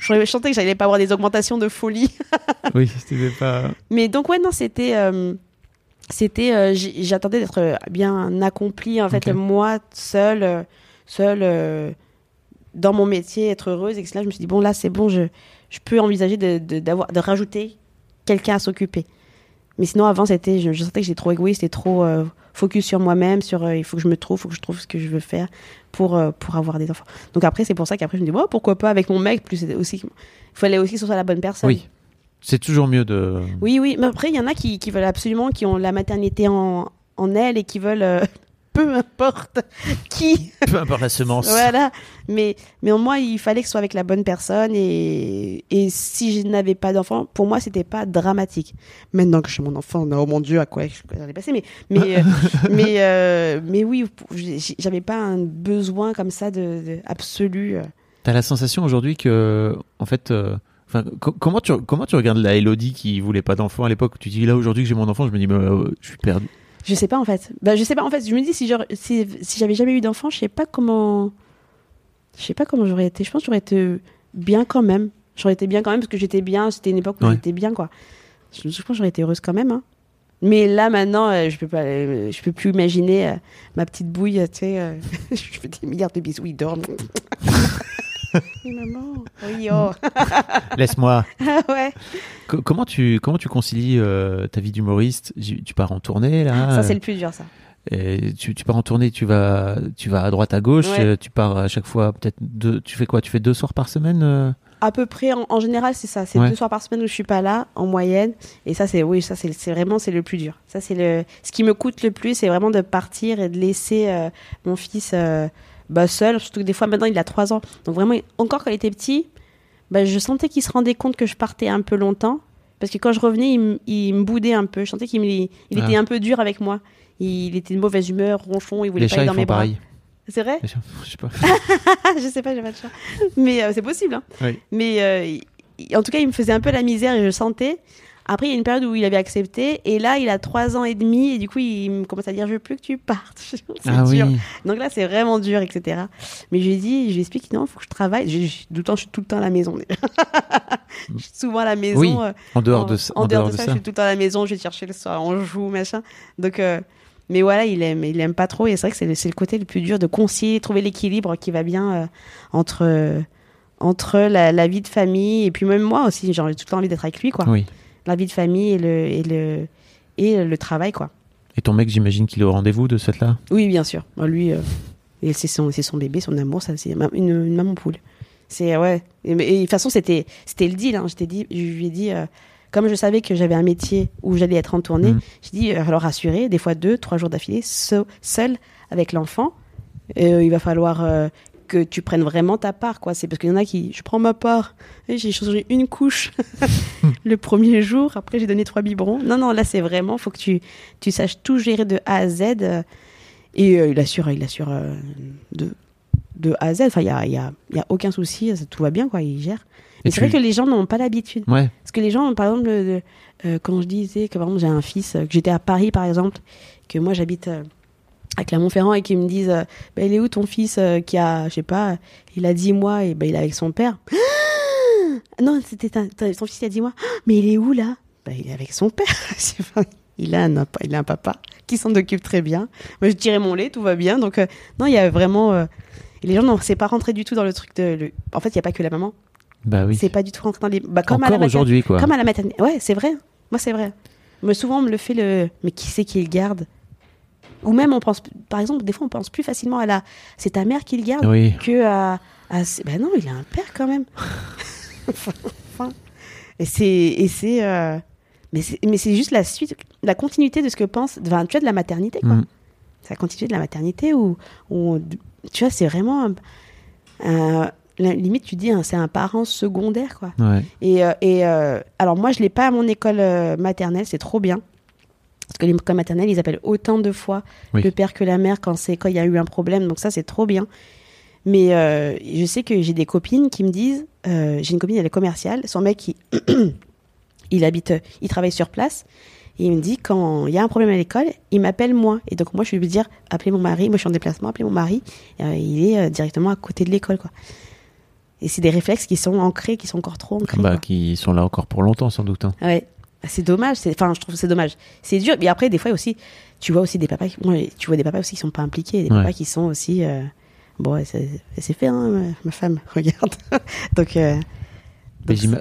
Je chantais que j'allais pas avoir des augmentations de folie. Oui, c'était pas... Mais donc, ouais, non, c'était j'attendais d'être bien accomplie, en fait, moi, seule dans mon métier, être heureuse, etc. Je me suis dit, bon, là, c'est bon, je peux envisager de rajouter quelqu'un à s'occuper. Mais sinon, avant, c'était, je sentais que j'étais trop égoïste et trop focus sur moi-même, sur il faut que je me trouve, il faut que je trouve ce que je veux faire pour avoir des enfants. Donc après, c'est pour ça qu'après, je me dis, oh, pourquoi pas avec mon mec, plus aussi, il fallait aussi que ce soit la bonne personne. Oui, c'est toujours mieux de... Oui, mais après, il y en a qui veulent absolument, qui ont la maternité en elle et qui veulent, peu importe qui... Peu importe la semence. Voilà, mais moi, il fallait que ce soit avec la bonne personne et si je n'avais pas d'enfant, pour moi, c'était pas dramatique. Maintenant que j'ai mon enfant, oh mon Dieu, à quoi j'en ai passé, mais oui, j'avais pas un besoin comme ça de absolu. T'as la sensation aujourd'hui que, en fait... Enfin, comment tu regardes la Élodie qui voulait pas d'enfant à l'époque? Tu dis, là, aujourd'hui que j'ai mon enfant, je me dis, mais, je suis perdue. Je sais pas en fait. Je me dis si j'avais jamais eu d'enfant, je sais pas comment j'aurais été. Je pense que j'aurais été bien quand même. Parce que j'étais bien, c'était une époque où j'étais bien quoi. Je pense que j'aurais été heureuse quand même hein. Mais là maintenant, je peux plus imaginer ma petite bouille, tu sais, je fais des milliards de bisous, il dort. Oui, maman. Oui, oh. Laisse-moi. Ouais. Comment tu concilies ta vie d'humoriste? Tu pars en tournée là. Ça c'est le plus dur ça. Et tu pars en tournée, tu vas à droite à gauche, tu pars à chaque fois peut-être deux. Tu fais quoi? Tu fais 2 soirs par semaine À peu près en général c'est ça. C'est 2 soirs par semaine où je suis pas là en moyenne. Et ça c'est vraiment c'est le plus dur. Ça c'est ce qui me coûte le plus, c'est vraiment de partir et de laisser mon fils. Seul, surtout que des fois maintenant il a 3 ans donc vraiment encore quand il était petit je sentais qu'il se rendait compte que je partais un peu longtemps parce que quand je revenais il me boudait un peu, je sentais qu'il était un peu dur avec moi, il était de mauvaise humeur, ronchon, il voulait pas aller dans mes bras. Pareil. C'est vrai? Les chats, je sais pas. J'ai pas de chat mais c'est possible hein. Oui. Mais en tout cas il me faisait un peu la misère et je sentais. Après, il y a une période où il avait accepté, et là, il a 3 ans et demi, et du coup, il commence à dire « je veux plus que tu partes ». C'est dur. Oui. Donc là, c'est vraiment dur, etc. Mais je lui ai dit, je lui explique, non, il faut que je travaille. Je suis tout le temps à la maison. Je suis souvent à la maison. Oui, en dehors de ça, je suis tout le temps à la maison, je vais chercher le soir, on joue, machin. Donc, mais voilà, il aime pas trop, et c'est vrai que c'est le côté le plus dur de concilier, trouver l'équilibre qui va bien entre la vie de famille, et puis même moi aussi, j'ai tout le temps envie d'être avec lui, quoi. Oui. La vie de famille et le et le travail, quoi. Et ton mec, j'imagine qu'il est au rendez-vous de cette là? Oui, bien sûr. Lui, et c'est son bébé, son amour, ça, c'est une maman poule. C'est ouais. Et de toute façon, c'était le deal. Hein. Je lui ai dit, comme je savais que j'avais un métier où j'allais être en tournée, j'ai dit, alors rassurez, des fois 2-3 jours d'affilée, seule avec l'enfant, il va falloir que tu prennes vraiment ta part, quoi. C'est parce qu'il y en a qui, je prends ma part, et j'ai changé une couche le premier jour, après j'ai donné 3 biberons. Non, là c'est vraiment, faut que tu saches tout gérer de A à Z. Et il assure de A à Z. Enfin, il y a aucun souci, tout va bien, quoi. Il gère. Mais c'est vrai que les gens n'ont pas l'habitude. Ouais. Parce que les gens, par exemple, quand je disais que par exemple, j'ai un fils, que j'étais à Paris, par exemple, que moi j'habite à Clermont-Ferrand et qu'ils me disent, il est où ton fils qui a, je sais pas, il a 10 mois et il est avec son père. Non, c'était son fils il a 10 mois. Mais il est où là? Il est avec son père. Il a un papa qui s'en occupe très bien. Moi, je tirais mon lait, tout va bien. Donc, non, il y a vraiment... les gens, non, c'est pas rentré du tout dans le truc de... En fait, il n'y a pas que la maman. Bah oui. C'est pas du tout rentré dans les... comme encore aujourd'hui, quoi. Comme à la maternité. Ouais, c'est vrai. Moi, c'est vrai. Mais souvent, on me le fait le... Mais qui c'est qui le garde? Ou même, on pense... Par exemple, des fois, on pense plus facilement à la... C'est ta mère qui le garde oui. Que à... Ben non, il a un père, quand même. Enfin... Et c'est... Mais c'est juste la suite, la continuité de ce que pense... Enfin, tu vois, de la maternité, quoi. C'est la continuité de la maternité où tu vois, c'est vraiment... limite, tu dis, hein, c'est un parent secondaire, quoi. Ouais. Et alors, moi, je ne l'ai pas à mon école maternelle, c'est trop bien. Parce que l'école maternelle, ils appellent autant de fois le père que la mère quand il y a eu un problème. Donc ça, c'est trop bien. Mais je sais que j'ai des copines qui me disent... j'ai une copine, elle est commerciale. Son mec, il travaille sur place. Et il me dit, quand il y a un problème à l'école, il m'appelle moi. Et donc, moi, je vais lui dire, appelez mon mari. Moi, je suis en déplacement, appelez mon mari. Il est directement à côté de l'école, quoi. Et c'est des réflexes qui sont ancrés, qui sont encore trop ancrés. Bah, qui sont là encore pour longtemps, sans doute. Hein. Ouais. C'est dommage. Je trouve que c'est dommage. C'est dur. Mais après, des fois aussi, tu vois aussi des papas qui ne sont pas impliqués. Des papas qui sont aussi... Bon, elle s'est fait, hein, ma femme. Regarde. Donc...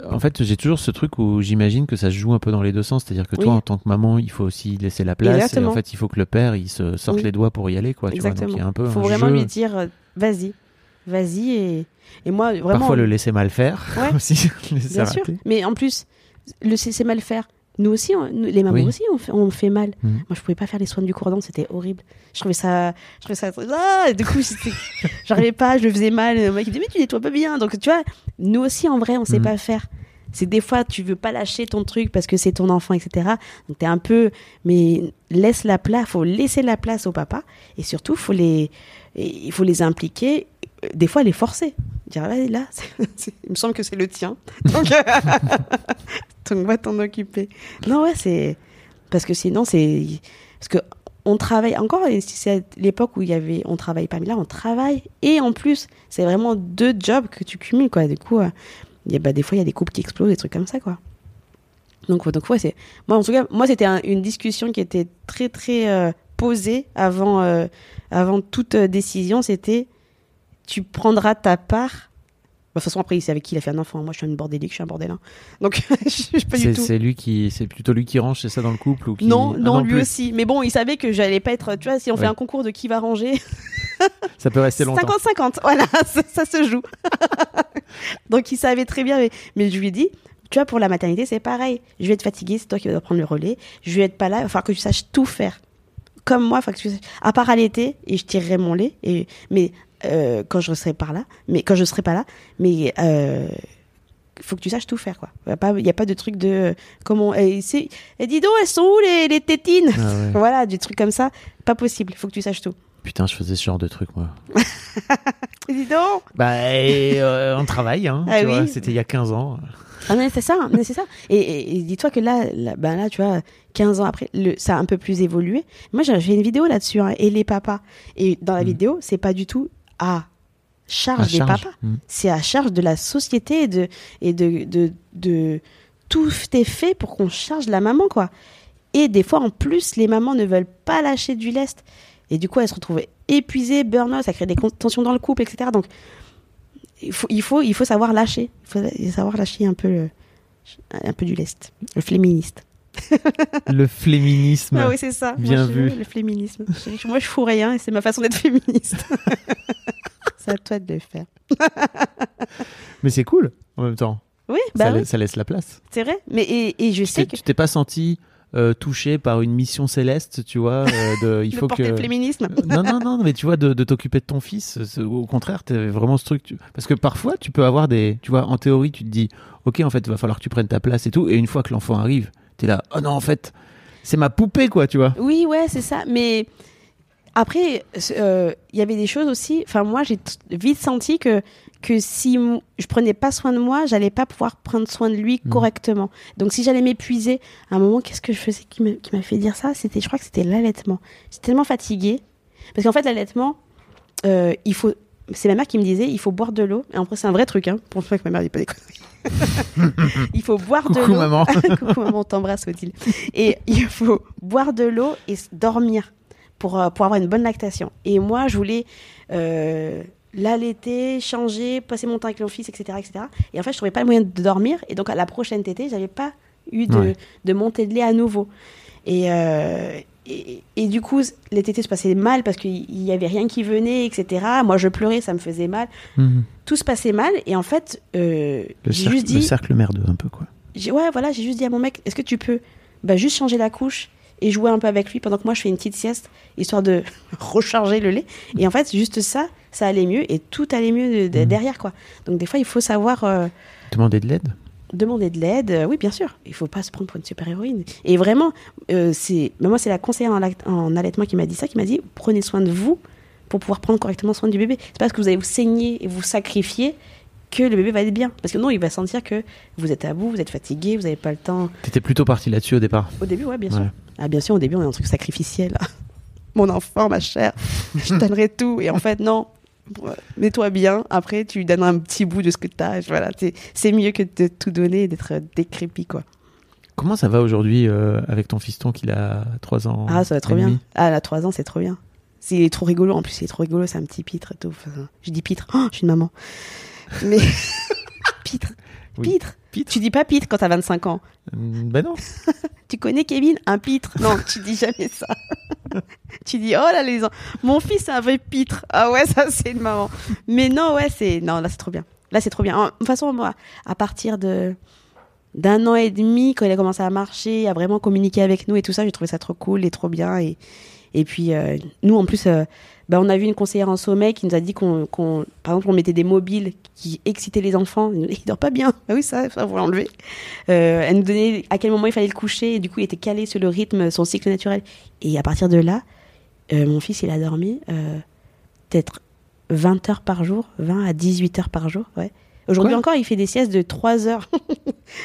en fait, j'ai toujours ce truc où j'imagine que ça se joue un peu dans les deux sens, c'est-à-dire que toi, en tant que maman, il faut aussi laisser la place. Exactement. Et en fait, il faut que le père, il se sorte les doigts pour y aller, quoi. Tu vois, donc, il faut vraiment lui dire, vas-y, et moi vraiment. Parfois, le laisser mal faire aussi. Bien sûr. Mais en plus, le laisser mal faire. Nous aussi, les mamans aussi, on fait mal. Moi, je pouvais pas faire les soins du cordon, c'était horrible. Je trouvais ça. Ah, du coup, j'arrivais pas, je le faisais mal. Le mec me disait, mais tu nettoies pas bien. Donc, tu vois, nous aussi, en vrai, on sait pas faire. C'est des fois, tu veux pas lâcher ton truc parce que c'est ton enfant, etc. Donc, t'es un peu. Mais laisse la place, faut laisser la place au papa. Et surtout, il faut les impliquer. Des fois, les forcer. Dire, là, il me semble que c'est le tien. Donc, va t'en occuper. Non, ouais, c'est... Parce que sinon, c'est... Parce qu'on travaille... Encore, c'est l'époque où on travaille pas. Mais là, on travaille. Et en plus, c'est vraiment 2 jobs que tu cumules, quoi. Du coup, des fois, il y a des couples qui explosent, des trucs comme ça, quoi. Donc ouais, c'est... Moi, en tout cas, c'était une discussion qui était très, très posée avant toute décision. C'était... Tu prendras ta part. De toute façon, après, il sait avec qui il a fait un enfant. Moi, je suis une bordélique, je suis un bordelin. Donc, je suis pas du tout. C'est plutôt lui qui range, c'est ça, dans le couple ou qui... Non, lui aussi. Mais bon, il savait que j'allais pas être... Tu vois, si on fait un concours de qui va ranger... Ça peut rester longtemps. 50-50, voilà, ça se joue. Donc, il savait très bien. Mais je lui ai dit, tu vois, pour la maternité, c'est pareil. Je vais être fatiguée, c'est toi qui vas prendre le relais. Je vais être pas là, il va falloir que tu saches tout faire. Comme moi, il faut que tu saches... À part allaiter, et je tirerai mon lait, mais... quand je serai pas là, mais faut que tu saches tout faire, quoi. Il y a pas de truc de comment. Et dis donc, elles sont où les tétines? Voilà, du truc comme ça, pas possible. Faut que tu saches tout. Putain, je faisais ce genre de truc, moi. Dis donc. On travaille, hein. Ah, tu vois, c'était il y a 15 ans. Ah non, c'est ça. Et dis-toi que là, tu vois, 15 ans après, ça a un peu plus évolué. Moi, j'ai fait une vidéo là-dessus, hein, et les papas. Et dans la vidéo, c'est pas du tout à charge des papas. C'est à charge de la société et de tout est fait pour qu'on charge la maman, quoi. Et des fois, en plus, les mamans ne veulent pas lâcher du lest. Et du coup, elles se retrouvent épuisées, burn-out, ça crée des tensions dans le couple, etc. Donc, il faut savoir lâcher un peu du lest, le féministe. Le fléminisme. Ah oui, c'est ça. Bien moi, vu. Le fléminisme. Moi, je fous rien et c'est ma façon d'être féministe. C'est à toi de le faire. Mais c'est cool en même temps. Oui, bah ça, oui. Ça laisse la place. C'est vrai. Mais et je sais que tu t'es pas sentie touchée par une mission céleste, tu vois, il faut porter que le féminisme. Non, mais tu vois, de t'occuper de ton fils, au contraire, t'es vraiment structuré. Parce que parfois, tu peux avoir des, tu vois, en théorie, tu te dis, ok, en fait, il va falloir que tu prennes ta place et tout, et une fois que l'enfant arrive, t'es là, oh non, en fait, c'est ma poupée, quoi, tu vois. Oui, ouais, c'est ça. Mais après, y avait des choses aussi. Enfin, moi, j'ai vite senti que si je prenais pas soin de moi, j'allais pas pouvoir prendre soin de lui correctement. Donc si j'allais m'épuiser, à un moment, qu'est-ce que je faisais qui m'a fait dire ça ? Je crois que c'était l'allaitement. J'étais tellement fatiguée. Parce qu'en fait, l'allaitement, c'est ma mère qui me disait, il faut boire de l'eau. Et en vrai, c'est un vrai truc, hein. Pour ça que ma mère dit pas des conneries. Il faut boire de l'eau. Coucou maman. Coucou maman, on t'embrasse, Odile. Et il faut boire de l'eau et dormir pour avoir une bonne lactation. Et moi, je voulais... l'allaiter, changer, passer mon temps avec mon fils, etc. Et en fait, je trouvais pas le moyen de dormir. Et donc, à la prochaine tétée, j'avais pas eu de montée de lait à nouveau. Et du coup, les tétées se passaient mal parce qu'il y avait rien qui venait, etc. Moi, je pleurais, ça me faisait mal. Mmh. Tout se passait mal. Et en fait, j'ai juste dit... Le cercle merdeux, un peu, quoi. J'ai juste dit à mon mec, est-ce que tu peux juste changer la couche et jouer un peu avec lui pendant que moi je fais une petite sieste, histoire de recharger le lait. Et en fait, juste ça allait mieux et tout allait mieux derrière, quoi. Donc des fois, il faut savoir... Demander de l'aide. Demander de l'aide, oui, bien sûr. Il ne faut pas se prendre pour une super-héroïne. Et vraiment, moi, c'est la conseillère en allaitement qui m'a dit ça, qui m'a dit, prenez soin de vous pour pouvoir prendre correctement soin du bébé. Ce n'est pas parce que vous allez vous saigner et vous sacrifier que le bébé va être bien. Parce que non, il va sentir que vous êtes à bout, vous êtes fatigué, vous n'avez pas le temps. Tu étais plutôt partie là-dessus au départ. Au début, oui, bien sûr. Ah, bien sûr, au début, on est dans un truc sacrificiel. Mon enfant, ma chère, je donnerai tout. Et en fait, non, mets-toi bien. Après, tu lui donnes un petit bout de ce que tu as. Voilà, c'est mieux que de tout donner et d'être décrépit, quoi. Comment ça va aujourd'hui avec ton fiston qu'il a 3 ans? Ah, ça va trop bien. Ah, là, 3 ans, c'est trop bien. Il est trop rigolo. En plus, il est trop rigolo. C'est un petit pitre et tout. Enfin, je dis pitre. Oh, je suis une maman. Mais pitre. Oui. Pitre. Tu dis pas pitre quand t'as 25 ans. Ben non. Tu connais Kevin, un pitre. Non, tu dis jamais ça. Tu dis, oh là, mon fils, c'est un vrai pitre. Ah ouais, ça, c'est une maman. Mais non, ouais, non, là, c'est trop bien. Là, c'est trop bien. De toute façon, moi, à partir d'un an et demi, quand il a commencé à marcher, à vraiment communiquer avec nous et tout ça, j'ai trouvé ça trop cool et trop bien. Et puis, nous, en plus... on a vu une conseillère en sommeil qui nous a dit qu'on par exemple, on mettait des mobiles qui excitaient les enfants. Ils ne dorment pas bien. Ah oui, ça, on va l'enlever. Elle nous donnait à quel moment il fallait le coucher. Et du coup, il était calé sur le rythme, son cycle naturel. Et à partir de là, mon fils, il a dormi peut-être 20 heures par jour, 20 à 18 heures par jour. Ouais. Aujourd'hui encore, il fait des siestes de 3 heures.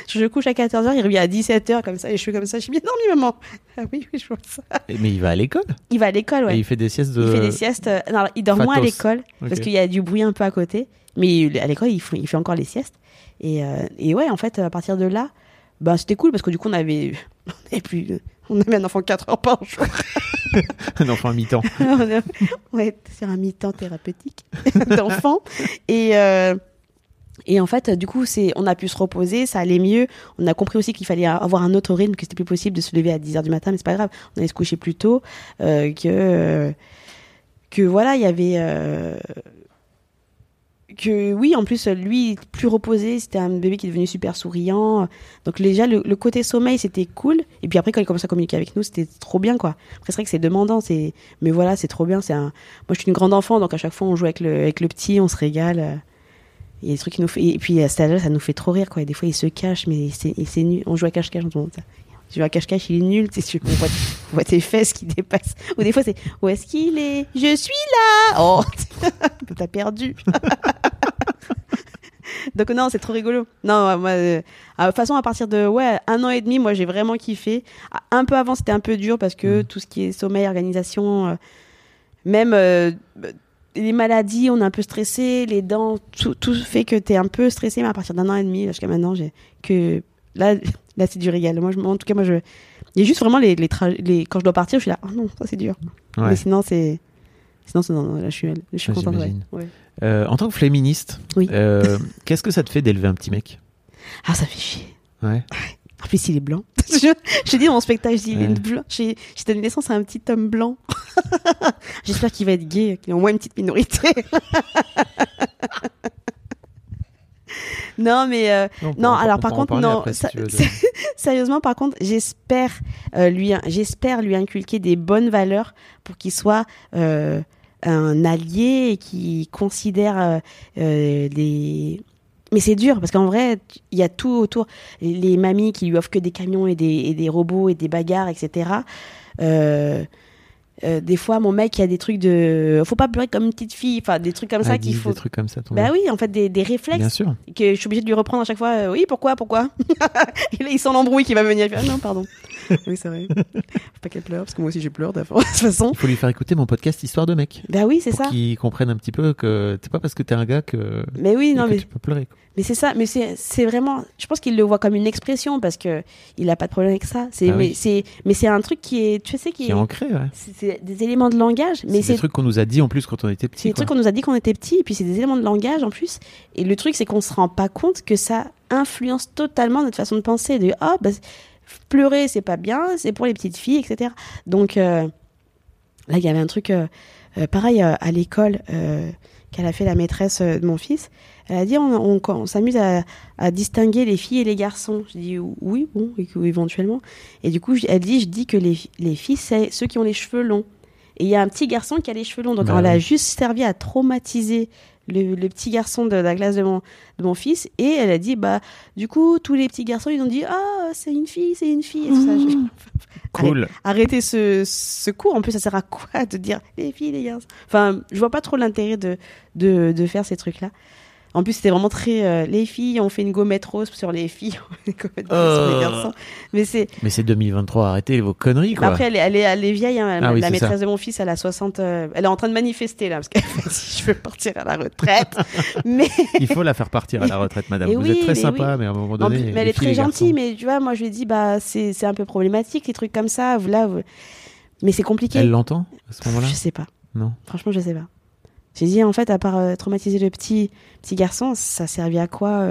Je couche à 14 heures, il revient à 17 heures, comme ça, et je suis comme ça. Je suis bien dormi, maman. Ah oui, je vois ça. Mais il va à l'école. Il va à l'école, ouais. Et il fait des siestes de... Il fait des siestes... Non, il dort moins à l'école, parce qu'il y a du bruit un peu à côté. Mais à l'école, il fait encore les siestes. Et ouais, en fait, à partir de là, c'était cool, parce que du coup, on avait un enfant 4 heures par jour. Un enfant à mi-temps. Ouais, c'est un mi-temps thérapeutique d'enfant. Et en fait, du coup, on a pu se reposer, ça allait mieux. On a compris aussi qu'il fallait avoir un autre rythme, que c'était plus possible de se lever à 10h du matin, mais c'est pas grave. On allait se coucher plus tôt. Voilà, il y avait... oui, en plus, lui, plus reposé, c'était un bébé qui est devenu super souriant. Donc déjà, le côté sommeil, c'était cool. Et puis après, quand il commence à communiquer avec nous, c'était trop bien, quoi. Après, c'est vrai que c'est demandant, mais voilà, c'est trop bien. Moi, je suis une grande enfant, donc à chaque fois, on joue avec le petit, on se régale... Il y a des trucs qui nous fait... Et puis à cet âge-là, ça nous fait trop rire, quoi. Et des fois, il se cache, mais c'est nul. On joue à cache-cache, on se demande ça. Je joue à cache-cache, il est nul. On voit tes fesses qui dépassent. Ou des fois, c'est « Où est-ce qu'il est ? Je suis là !» Oh, t'as perdu. Donc non, c'est trop rigolo. Non, moi, de toute façon, à partir de un an et demi, moi, j'ai vraiment kiffé. Un peu avant, c'était un peu dur parce que tout ce qui est sommeil, organisation, même... les maladies, on est un peu stressé, les dents, tout fait que t'es un peu stressé, mais à partir d'un an et demi, jusqu'à maintenant, là, c'est du régal. Moi, en tout cas, il y a juste vraiment les quand je dois partir, je suis là, oh non, ça c'est dur. Ouais. Mais sinon, là, je suis contente. Ouais. En tant que féministe, qu'est-ce que ça te fait d'élever un petit mec ? Ah, ça fait chier. Ouais. En plus, il est blanc. J'ai dit dans mon spectacle, il est blanc. J'ai donné naissance à un petit homme blanc. J'espère qu'il va être gay, qu'il est au moins une petite minorité. Non, mais sérieusement, par contre, j'espère lui inculquer des bonnes valeurs pour qu'il soit un allié et qu'il considère des... Mais c'est dur, parce qu'en vrai, il y a tout autour. Les mamies qui lui offrent que des camions et des robots et des bagarres, etc. Des fois, mon mec, il y a des trucs de... Faut pas pleurer comme une petite fille. Enfin, des trucs comme ça qu'il faut... Des trucs comme ça, ton mec. Bah oui, en fait, des réflexes. Bien sûr. Que je suis obligée de lui reprendre à chaque fois. Oui, pourquoi Et là, il sent l'embrouille qui va venir. Ah, non, pardon. Oui, c'est vrai. Faut pas qu'elle pleure, parce que moi aussi, je pleure, d'abord. De toute façon. Il faut lui faire écouter mon podcast Histoire de mec. Bah oui, c'est ça. Pour qu'il comprenne un petit peu que t'es pas parce que t'es un gars que... Mais oui, non, mais... tu peux pleurer, quoi. Mais c'est ça, mais c'est vraiment, je pense qu'il le voit comme une expression parce que il a pas de problème avec ça. C'est un truc qui est, tu sais, qui est ancré, ouais. C'est des éléments de langage, mais c'est des trucs qu'on nous a dit en plus quand on était petit. C'est des trucs qu'on nous a dit quand on était petit, et puis c'est des éléments de langage en plus. Et le truc, c'est qu'on se rend pas compte que ça influence totalement notre façon de penser. De pleurer, c'est pas bien, c'est pour les petites filles, etc. Donc là, il y avait un truc pareil à l'école. Qu'elle a fait la maîtresse de mon fils, elle a dit on s'amuse à distinguer les filles et les garçons. Je dis oui, bon, éventuellement. Et du coup, elle dit, je dis que les filles, c'est ceux qui ont les cheveux longs. Et il y a un petit garçon qui a les cheveux longs. Donc, elle a juste servi à traumatiser le petit garçon de la classe de mon fils. Et elle a dit, du coup, tous les petits garçons, ils ont dit, c'est une fille. Et tout ça, cool. Arrêtez ce cours. En plus, ça sert à quoi de dire les filles, les garçons? Enfin, je vois pas trop l'intérêt de faire ces trucs-là. En plus, c'était vraiment très... les filles, on fait une gommette rose sur les filles, on fait une gommette rose sur les garçons. Mais c'est 2023, arrêtez vos conneries, quoi. Après, elle est vieille, hein, la maîtresse de mon fils, elle a 60... elle est en train de manifester, là, parce qu'elle fait si je veux partir à la retraite. Mais... Il faut la faire partir à la retraite, madame. Et vous êtes très sympa, mais à un moment donné... mais elle est très gentille, mais tu vois, moi, je lui ai dit, c'est un peu problématique, les trucs comme ça. Mais c'est compliqué. Elle l'entend, à ce moment-là? Je sais pas. Non. Franchement, je sais pas. J'ai dit, en fait, à part traumatiser le petit garçon, ça servait à quoi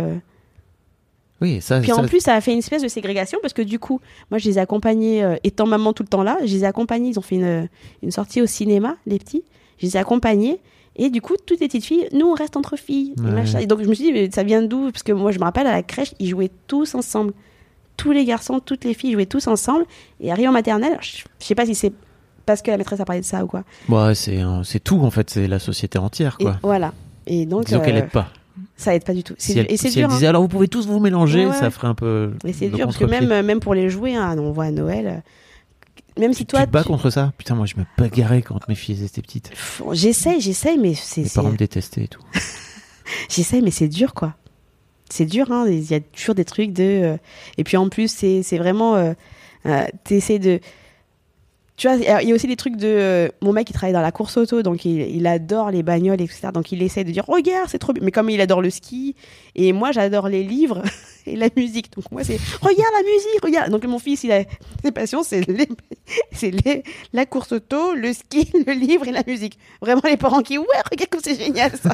Oui, ça... Puis en plus, ça a fait une espèce de ségrégation, parce que du coup, moi, je les ai accompagnés, étant maman tout le temps là, je les ai accompagnés, ils ont fait une sortie au cinéma, les petits, je les ai accompagnés, et du coup, toutes les petites filles, nous, on reste entre filles. Ouais. Et donc, je me suis dit, mais ça vient d'où? Parce que moi, je me rappelle, à la crèche, ils jouaient tous ensemble. Tous les garçons, toutes les filles jouaient tous ensemble, et arrivé en maternelle, je sais pas si c'est... parce que la maîtresse a parlé de ça ou quoi. Ouais, c'est tout en fait, c'est la société entière quoi. Et voilà. Et donc qu'elle aide pas. Ça aide pas du tout. C'est dur. Elle disait alors vous pouvez tous vous mélanger, ouais. Ça ferait un peu. Mais c'est dur parce que même pour les jouets, hein, on voit à Noël. Même si toi tu te bats contre ça. Putain, moi je me bagarrais quand mes filles étaient petites. J'essaye, mais c'est. Mes parents me détestaient et tout. J'essaye, mais c'est dur quoi. C'est dur, hein. Il y a toujours des trucs de. Et puis en plus c'est vraiment t'essaies de. Tu vois, il y a aussi des trucs de... mon mec, il travaille dans la course auto, donc il adore les bagnoles, etc. Donc, il essaie de dire, regarde, c'est trop bien. Mais comme il adore le ski, et moi, j'adore les livres et la musique. Donc, moi, c'est, regarde la musique, regarde. Donc, mon fils, il a ses passions, c'est la course auto, le ski, le livre et la musique. Vraiment, les parents qui, ouais, regarde comme c'est génial, ça.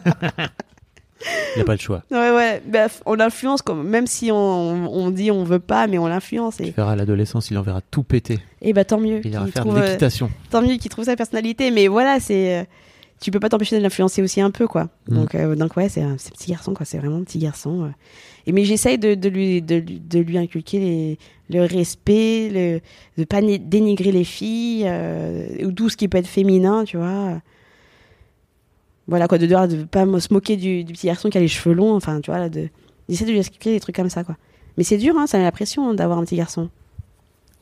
Il n'y a pas de choix. Ouais. On l'influence, même si on dit on ne veut pas, mais on l'influence. Et... Tu verras à l'adolescence, il en verra tout péter. Et tant mieux. Il ira faire de l'équitation. Tant mieux qu'il trouve sa personnalité, mais voilà, tu ne peux pas t'empêcher de l'influencer aussi un peu. Quoi. Donc ouais, c'est petit garçon, quoi. C'est vraiment un petit garçon. Ouais. Mais j'essaye de lui inculquer le respect, de ne pas dénigrer les filles, d'où ce qui peut être féminin, tu vois. Voilà quoi, de pas se moquer du petit garçon qui a les cheveux longs, enfin tu vois, d'essayer de lui expliquer des trucs comme ça quoi. Mais c'est dur, hein, ça met la pression d'avoir un petit garçon.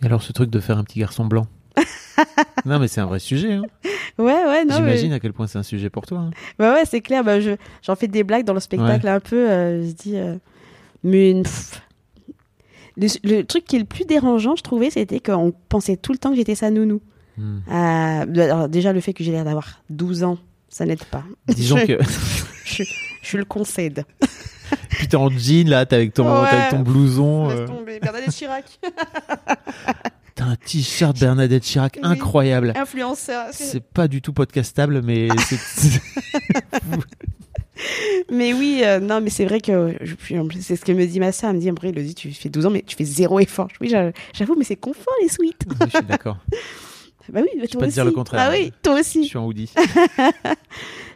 Et alors ce truc de faire un petit garçon blanc. Non mais c'est un vrai sujet. Hein. Ouais, non. J'imagine à quel point c'est un sujet pour toi. Hein. Ouais, c'est clair, j'en fais des blagues dans le spectacle un peu, je dis... mais le truc qui est le plus dérangeant, je trouvais, c'était qu'on pensait tout le temps que j'étais sa nounou. Alors, déjà le fait que j'ai l'air d'avoir 12 ans, ça n'aide pas. Disons que... je le concède. Puis t'es en jean, là, t'es avec ton blouson. Laisse tomber, Bernadette Chirac. T'as un t-shirt Bernadette Chirac incroyable. Influenceur. C'est pas du tout podcastable, mais... Mais oui, non, mais c'est vrai que c'est ce que me dit ma sœur. Elle me dit, après, Élodie, tu fais 12 ans, mais tu fais zéro effort. Oui, j'avoue, mais c'est confort, les sweats. Oui, je suis d'accord. Bah oui, bah, je peux pas te dire le contraire. Ah oui, toi aussi. Je suis en hoodie.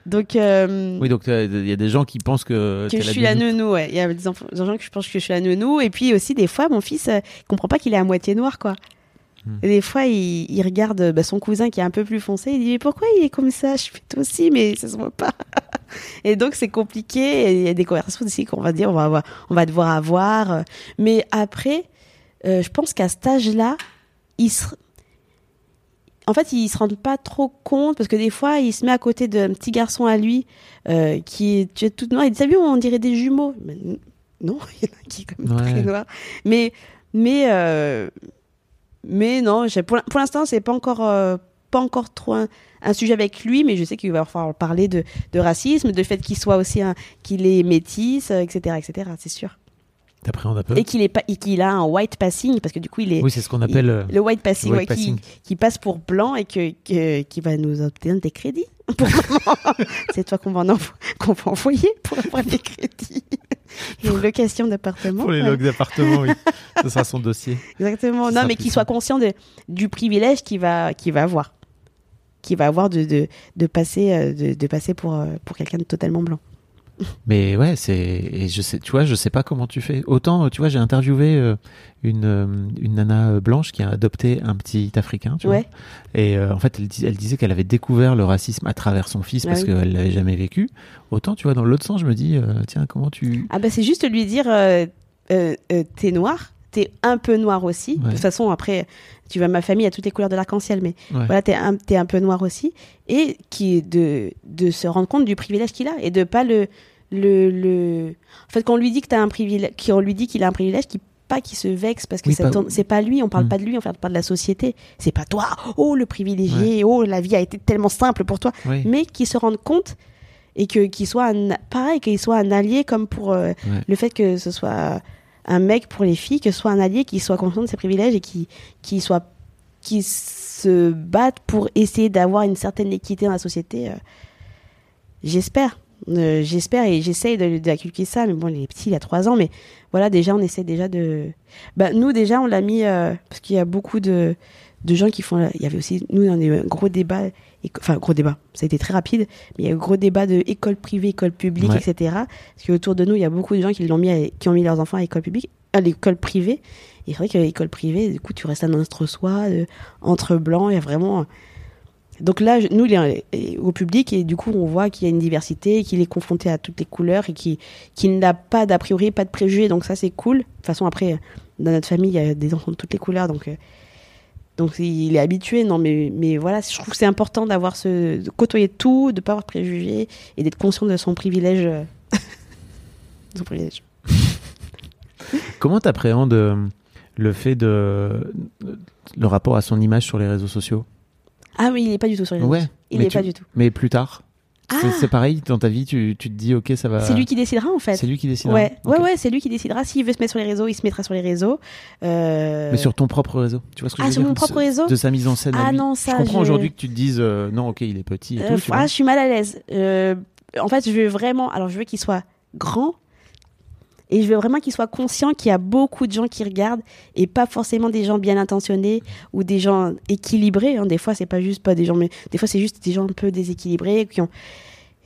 Donc, oui, donc il y a des gens qui pensent que je suis la nounou. Ouais. Il y a des gens qui pensent que je suis la nounou. Et puis aussi, des fois, mon fils il comprend pas qu'il est à moitié noir, quoi. Et des fois, il regarde son cousin qui est un peu plus foncé. Il dit, mais pourquoi il est comme ça? Je fais, toi aussi, mais ça se voit pas. Et donc, c'est compliqué. Il y a des conversations d'ici qu'on va dire, on va devoir avoir. Mais après, je pense qu'à cet âge-là, en fait, ils se rendent pas trop compte parce que des fois, il se met à côté d'un petit garçon à lui qui est tout noir. Il dit, t'as vu, on dirait des jumeaux. Mais non, il y en a qui est quand même très noir. Mais non, pour l'instant, c'est pas encore trop un sujet avec lui, mais je sais qu'il va falloir parler de racisme, de fait qu'il soit aussi qu'il est métis, etc. C'est sûr. T'appréhendes un peu. Et qu'il a un white passing, parce que du coup, il est. Oui, c'est ce qu'on appelle le white passing, le white passing. Qui passe pour blanc et qui va nous obtenir des crédits. Pour c'est toi qu'on va envoyer pour avoir des crédits. Une location d'appartement. Pour les locs d'appartement, oui. Ce sera son dossier. Exactement. Non, mais qu'il soit conscient du privilège qu'il va avoir. Qu'il va avoir de passer pour quelqu'un de totalement blanc. Mais ouais, et je sais pas comment tu fais. Autant, tu vois, j'ai interviewé une nana blanche qui a adopté un petit Africain, tu vois. Et en fait, elle disait qu'elle avait découvert le racisme à travers son fils parce qu'elle l'avait jamais vécu. Autant, tu vois, dans l'autre sens, je me dis, tiens, comment tu... Ah bah c'est juste lui dire, t'es noir, t'es un peu noir aussi. Ouais. De toute façon, après, tu vois, ma famille a toutes les couleurs de l'arc-en-ciel, mais voilà, t'es un peu noir aussi. Et de se rendre compte du privilège qu'il a et de pas en fait, quand on lui dit qu'il a un privilège, pas qu'il se vexe parce que c'est pas lui, on parle pas de lui, on parle pas de la société, c'est pas toi, oh le privilégié, oh la vie a été tellement simple pour toi, mais qu'il se rende compte et qu'il soit un allié comme pour le fait que ce soit un mec pour les filles, que ce soit un allié, qu'il soit conscient de ses privilèges et qu'il se batte pour essayer d'avoir une certaine équité dans la société. J'espère et j'essaye d'inculquer ça, mais bon, il est petit, il a 3 ans, mais voilà, déjà on essaie déjà de... Bah, nous déjà on l'a mis, parce qu'il y a beaucoup de gens qui font... Il y avait aussi, nous on a eu un gros débat, ça a été très rapide, mais il y a eu un gros débat de école privée, école publique, etc. Parce qu'autour de nous, il y a beaucoup de gens qui ont mis leurs enfants à l'école privée, et c'est vrai qu'à l'école privée, du coup tu restes un entre-soi, entre blancs, il y a vraiment... Donc là, nous, au public, et du coup, on voit qu'il y a une diversité, qu'il est confronté à toutes les couleurs et qu'il n'a pas d'a priori, pas de préjugés. Donc ça, c'est cool. De toute façon, après, dans notre famille, il y a des enfants de toutes les couleurs. Donc il est habitué. Non, mais voilà, je trouve que c'est important de côtoyer tout, de ne pas avoir de préjugés et d'être conscient de son privilège. Son privilège. Comment t'appréhendes le fait le rapport à son image sur les réseaux sociaux? Ah oui, il n'est pas du tout sur les réseaux. Il n'est pas du tout. Mais plus tard, c'est pareil, dans ta vie, tu te dis, ok, ça va... C'est lui qui décidera, en fait. C'est lui qui décidera. Ouais, c'est lui qui décidera. S'il veut se mettre sur les réseaux, il se mettra sur les réseaux. Mais sur ton propre réseau. Tu vois ce que je veux dire? Ah, sur mon propre réseau? De sa mise en scène. Ah non, ça... Je comprends aujourd'hui que tu te dises, non, ok, il est petit et tout. Je suis mal à l'aise. En fait, je veux vraiment... Alors, je veux qu'il soit grand. Et je veux vraiment qu'il soit conscient qu'il y a beaucoup de gens qui regardent et pas forcément des gens bien intentionnés ou des gens équilibrés. Des fois, c'est pas juste pas des gens, mais des fois, c'est juste des gens un peu déséquilibrés qui ont.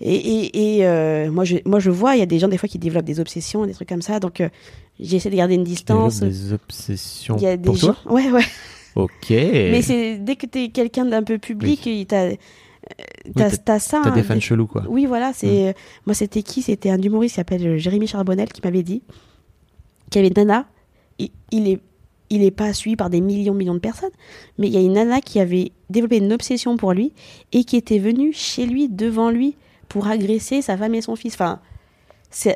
Et moi je vois, il y a des gens des fois qui développent des obsessions, des trucs comme ça. Donc j'essaie de garder une distance. Des obsessions. Il y a des gens. Toi ouais. Ok. Mais c'est dès que t'es quelqu'un d'un peu public, t'as ça. T'as des fans chelous, quoi. Oui, voilà. Moi, c'était qui? C'était un humoriste qui s'appelle Jérémy Charbonnel qui m'avait dit qu'il y avait une nana. Il est pas suivi par des millions de personnes, mais il y a une nana qui avait développé une obsession pour lui et qui était venue chez lui, devant lui, pour agresser sa femme et son fils. Enfin, ça,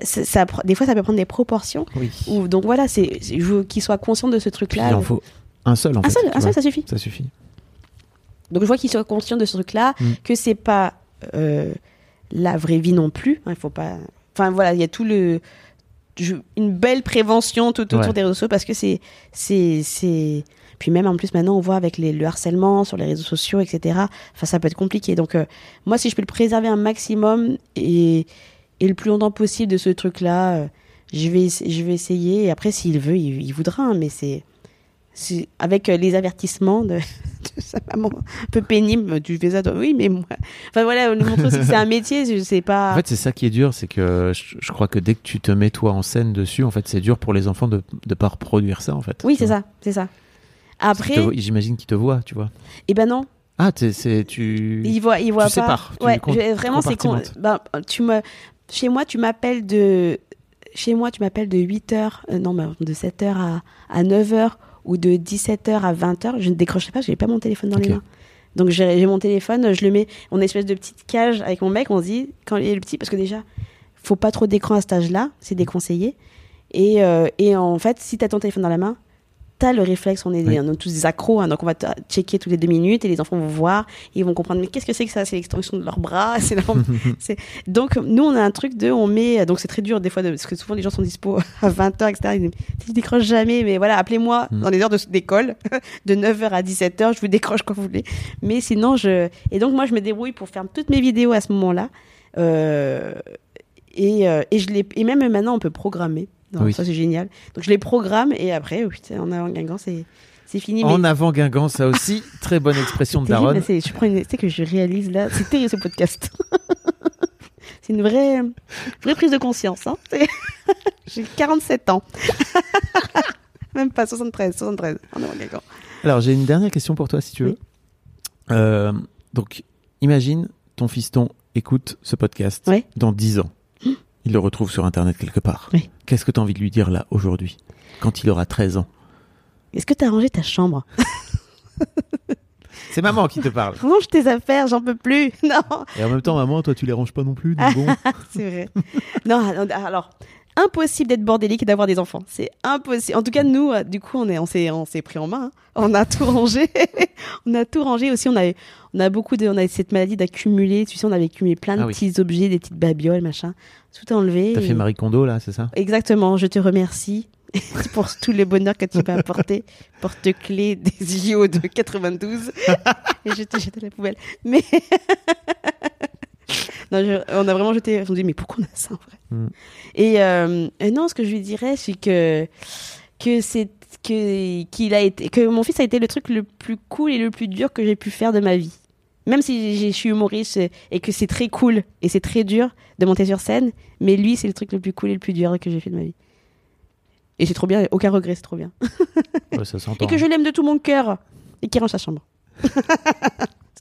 des fois, ça peut prendre des proportions. Oui. Donc voilà, je veux qu'il soit conscient de ce truc-là. Puis il en faut un seul, en fait. Un seul, ça suffit. Ça suffit. Donc je vois qu'il soit conscient de ce truc-là, que c'est pas la vraie vie non plus. Il faut pas. Enfin voilà, il y a une belle prévention tout autour des réseaux sociaux parce que c'est. Puis même en plus maintenant on voit avec le harcèlement sur les réseaux sociaux, etc. Enfin ça peut être compliqué. Donc moi si je peux le préserver un maximum et et le plus longtemps possible de ce truc-là, je vais essayer. Et après, s'il veut, il voudra. Hein, mais c'est avec les avertissements de sa maman, un peu pénible. Tu fais ça, toi. Oui, mais moi. Enfin voilà, nous montre aussi que c'est un métier. Je sais pas. En fait, c'est ça qui est dur, c'est que je crois que dès que tu te mets toi en scène dessus, en fait, c'est dur pour les enfants de pas reproduire ça, en fait. Oui, c'est ça. Après, j'imagine qu'ils te voient, tu vois. Eh ben non. Ah, tu. Ils voient pas. Sépares, tu sépares. Ouais, vraiment, c'est con. Ben, chez moi, tu m'appelles de 8h, non, mais de 7h à 9h ou de 17h à 20h. Je ne décrocherai pas, je n'ai pas mon téléphone dans les mains. Donc, j'ai mon téléphone, je le mets en une espèce de petite cage avec mon mec. On se dit, quand il est le petit, parce que déjà, il ne faut pas trop d'écran à cet âge-là, c'est déconseillé. Et en fait, si tu as ton téléphone dans la main, t'as le réflexe, on est tous des accros, hein, donc on va checker toutes les 2 minutes et les enfants vont voir, ils vont comprendre, mais qu'est-ce que c'est que ça? C'est l'extension de leurs bras, Donc nous on a un truc de, on met, donc c'est très dur des fois, parce que souvent les gens sont dispo à 20h, etc. Ils disent, je décroche jamais, mais voilà, appelez-moi dans les heures d'école, de 9h à 17h, je vous décroche quand vous voulez. Mais sinon, et donc moi je me débrouille pour faire toutes mes vidéos à ce moment-là, et même maintenant on peut programmer. Non, oui. Ça c'est génial. Donc je les programme et après, en avant Guingamp, c'est fini. En avant Guingamp, ça aussi, très bonne expression de Daronne. C'est que je réalise là, c'est terrible ce podcast. C'est une vraie prise de conscience. Hein. J'ai 47 ans. Même pas, 73. En avant Guingamp. Alors j'ai une dernière question pour toi si tu veux. Oui. Donc imagine ton fiston écoute ce podcast dans 10 ans. Il le retrouve sur Internet quelque part. Oui. Qu'est-ce que tu as envie de lui dire là, aujourd'hui, quand il aura 13 ans? Est-ce que tu as rangé ta chambre? C'est maman qui te parle. Range tes affaires, j'en peux plus. Non. Et en même temps, maman, toi, tu les ranges pas non plus. Donc bon. C'est vrai. Non, alors, impossible d'être bordélique et d'avoir des enfants. C'est impossible. En tout cas, nous, du coup, on s'est pris en main. Hein. On a tout rangé. On a tout rangé aussi. On a cette maladie d'accumuler. Tu sais, on avait accumulé plein de petits objets, des petites babioles, machin. Tout enlevé. T'as fait Marie Kondo, là, c'est ça? Exactement. Je te remercie pour tout le bonheur que tu m'as apporté. Porte-clés des JO de 92. Et je t'ai jeté la poubelle. Mais... Non, on a vraiment jeté. On me dit, mais pourquoi on a ça en vrai? Et non, ce que je lui dirais, c'est que mon fils a été le truc le plus cool et le plus dur que j'ai pu faire de ma vie. Même si je suis humoriste et que c'est très cool et c'est très dur de monter sur scène, mais lui, c'est le truc le plus cool et le plus dur que j'ai fait de ma vie. Et c'est trop bien, aucun regret, c'est trop bien. Ouais, ça s'entend. Et que je l'aime de tout mon cœur et qu'il range sa chambre.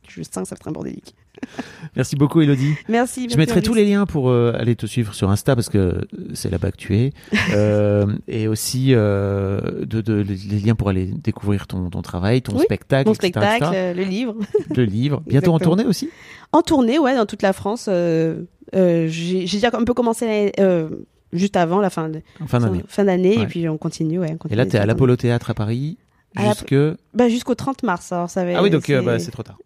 Je sens que ça va être un bordélique. Merci beaucoup, Élodie. Merci. Je mettrai tous les liens pour aller te suivre sur Insta parce que c'est là-bas que tu es. Et aussi les liens pour aller découvrir ton travail, ton spectacle. Mon spectacle, etc. Le livre. Le livre. Bientôt en tournée aussi? En tournée, ouais, dans toute la France. J'ai déjà un peu commencé juste avant la fin d'année. Ouais. Et puis on continue. Ouais, et là, tu es à l'Apollo Théâtre à Paris. Jusqu'au 30 mars. Alors ça va, ah oui, donc c'est trop tard.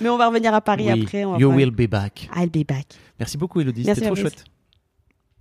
Mais on va revenir à Paris après. You will be back. I'll be back. Merci beaucoup, Élodie. C'était trop chouette.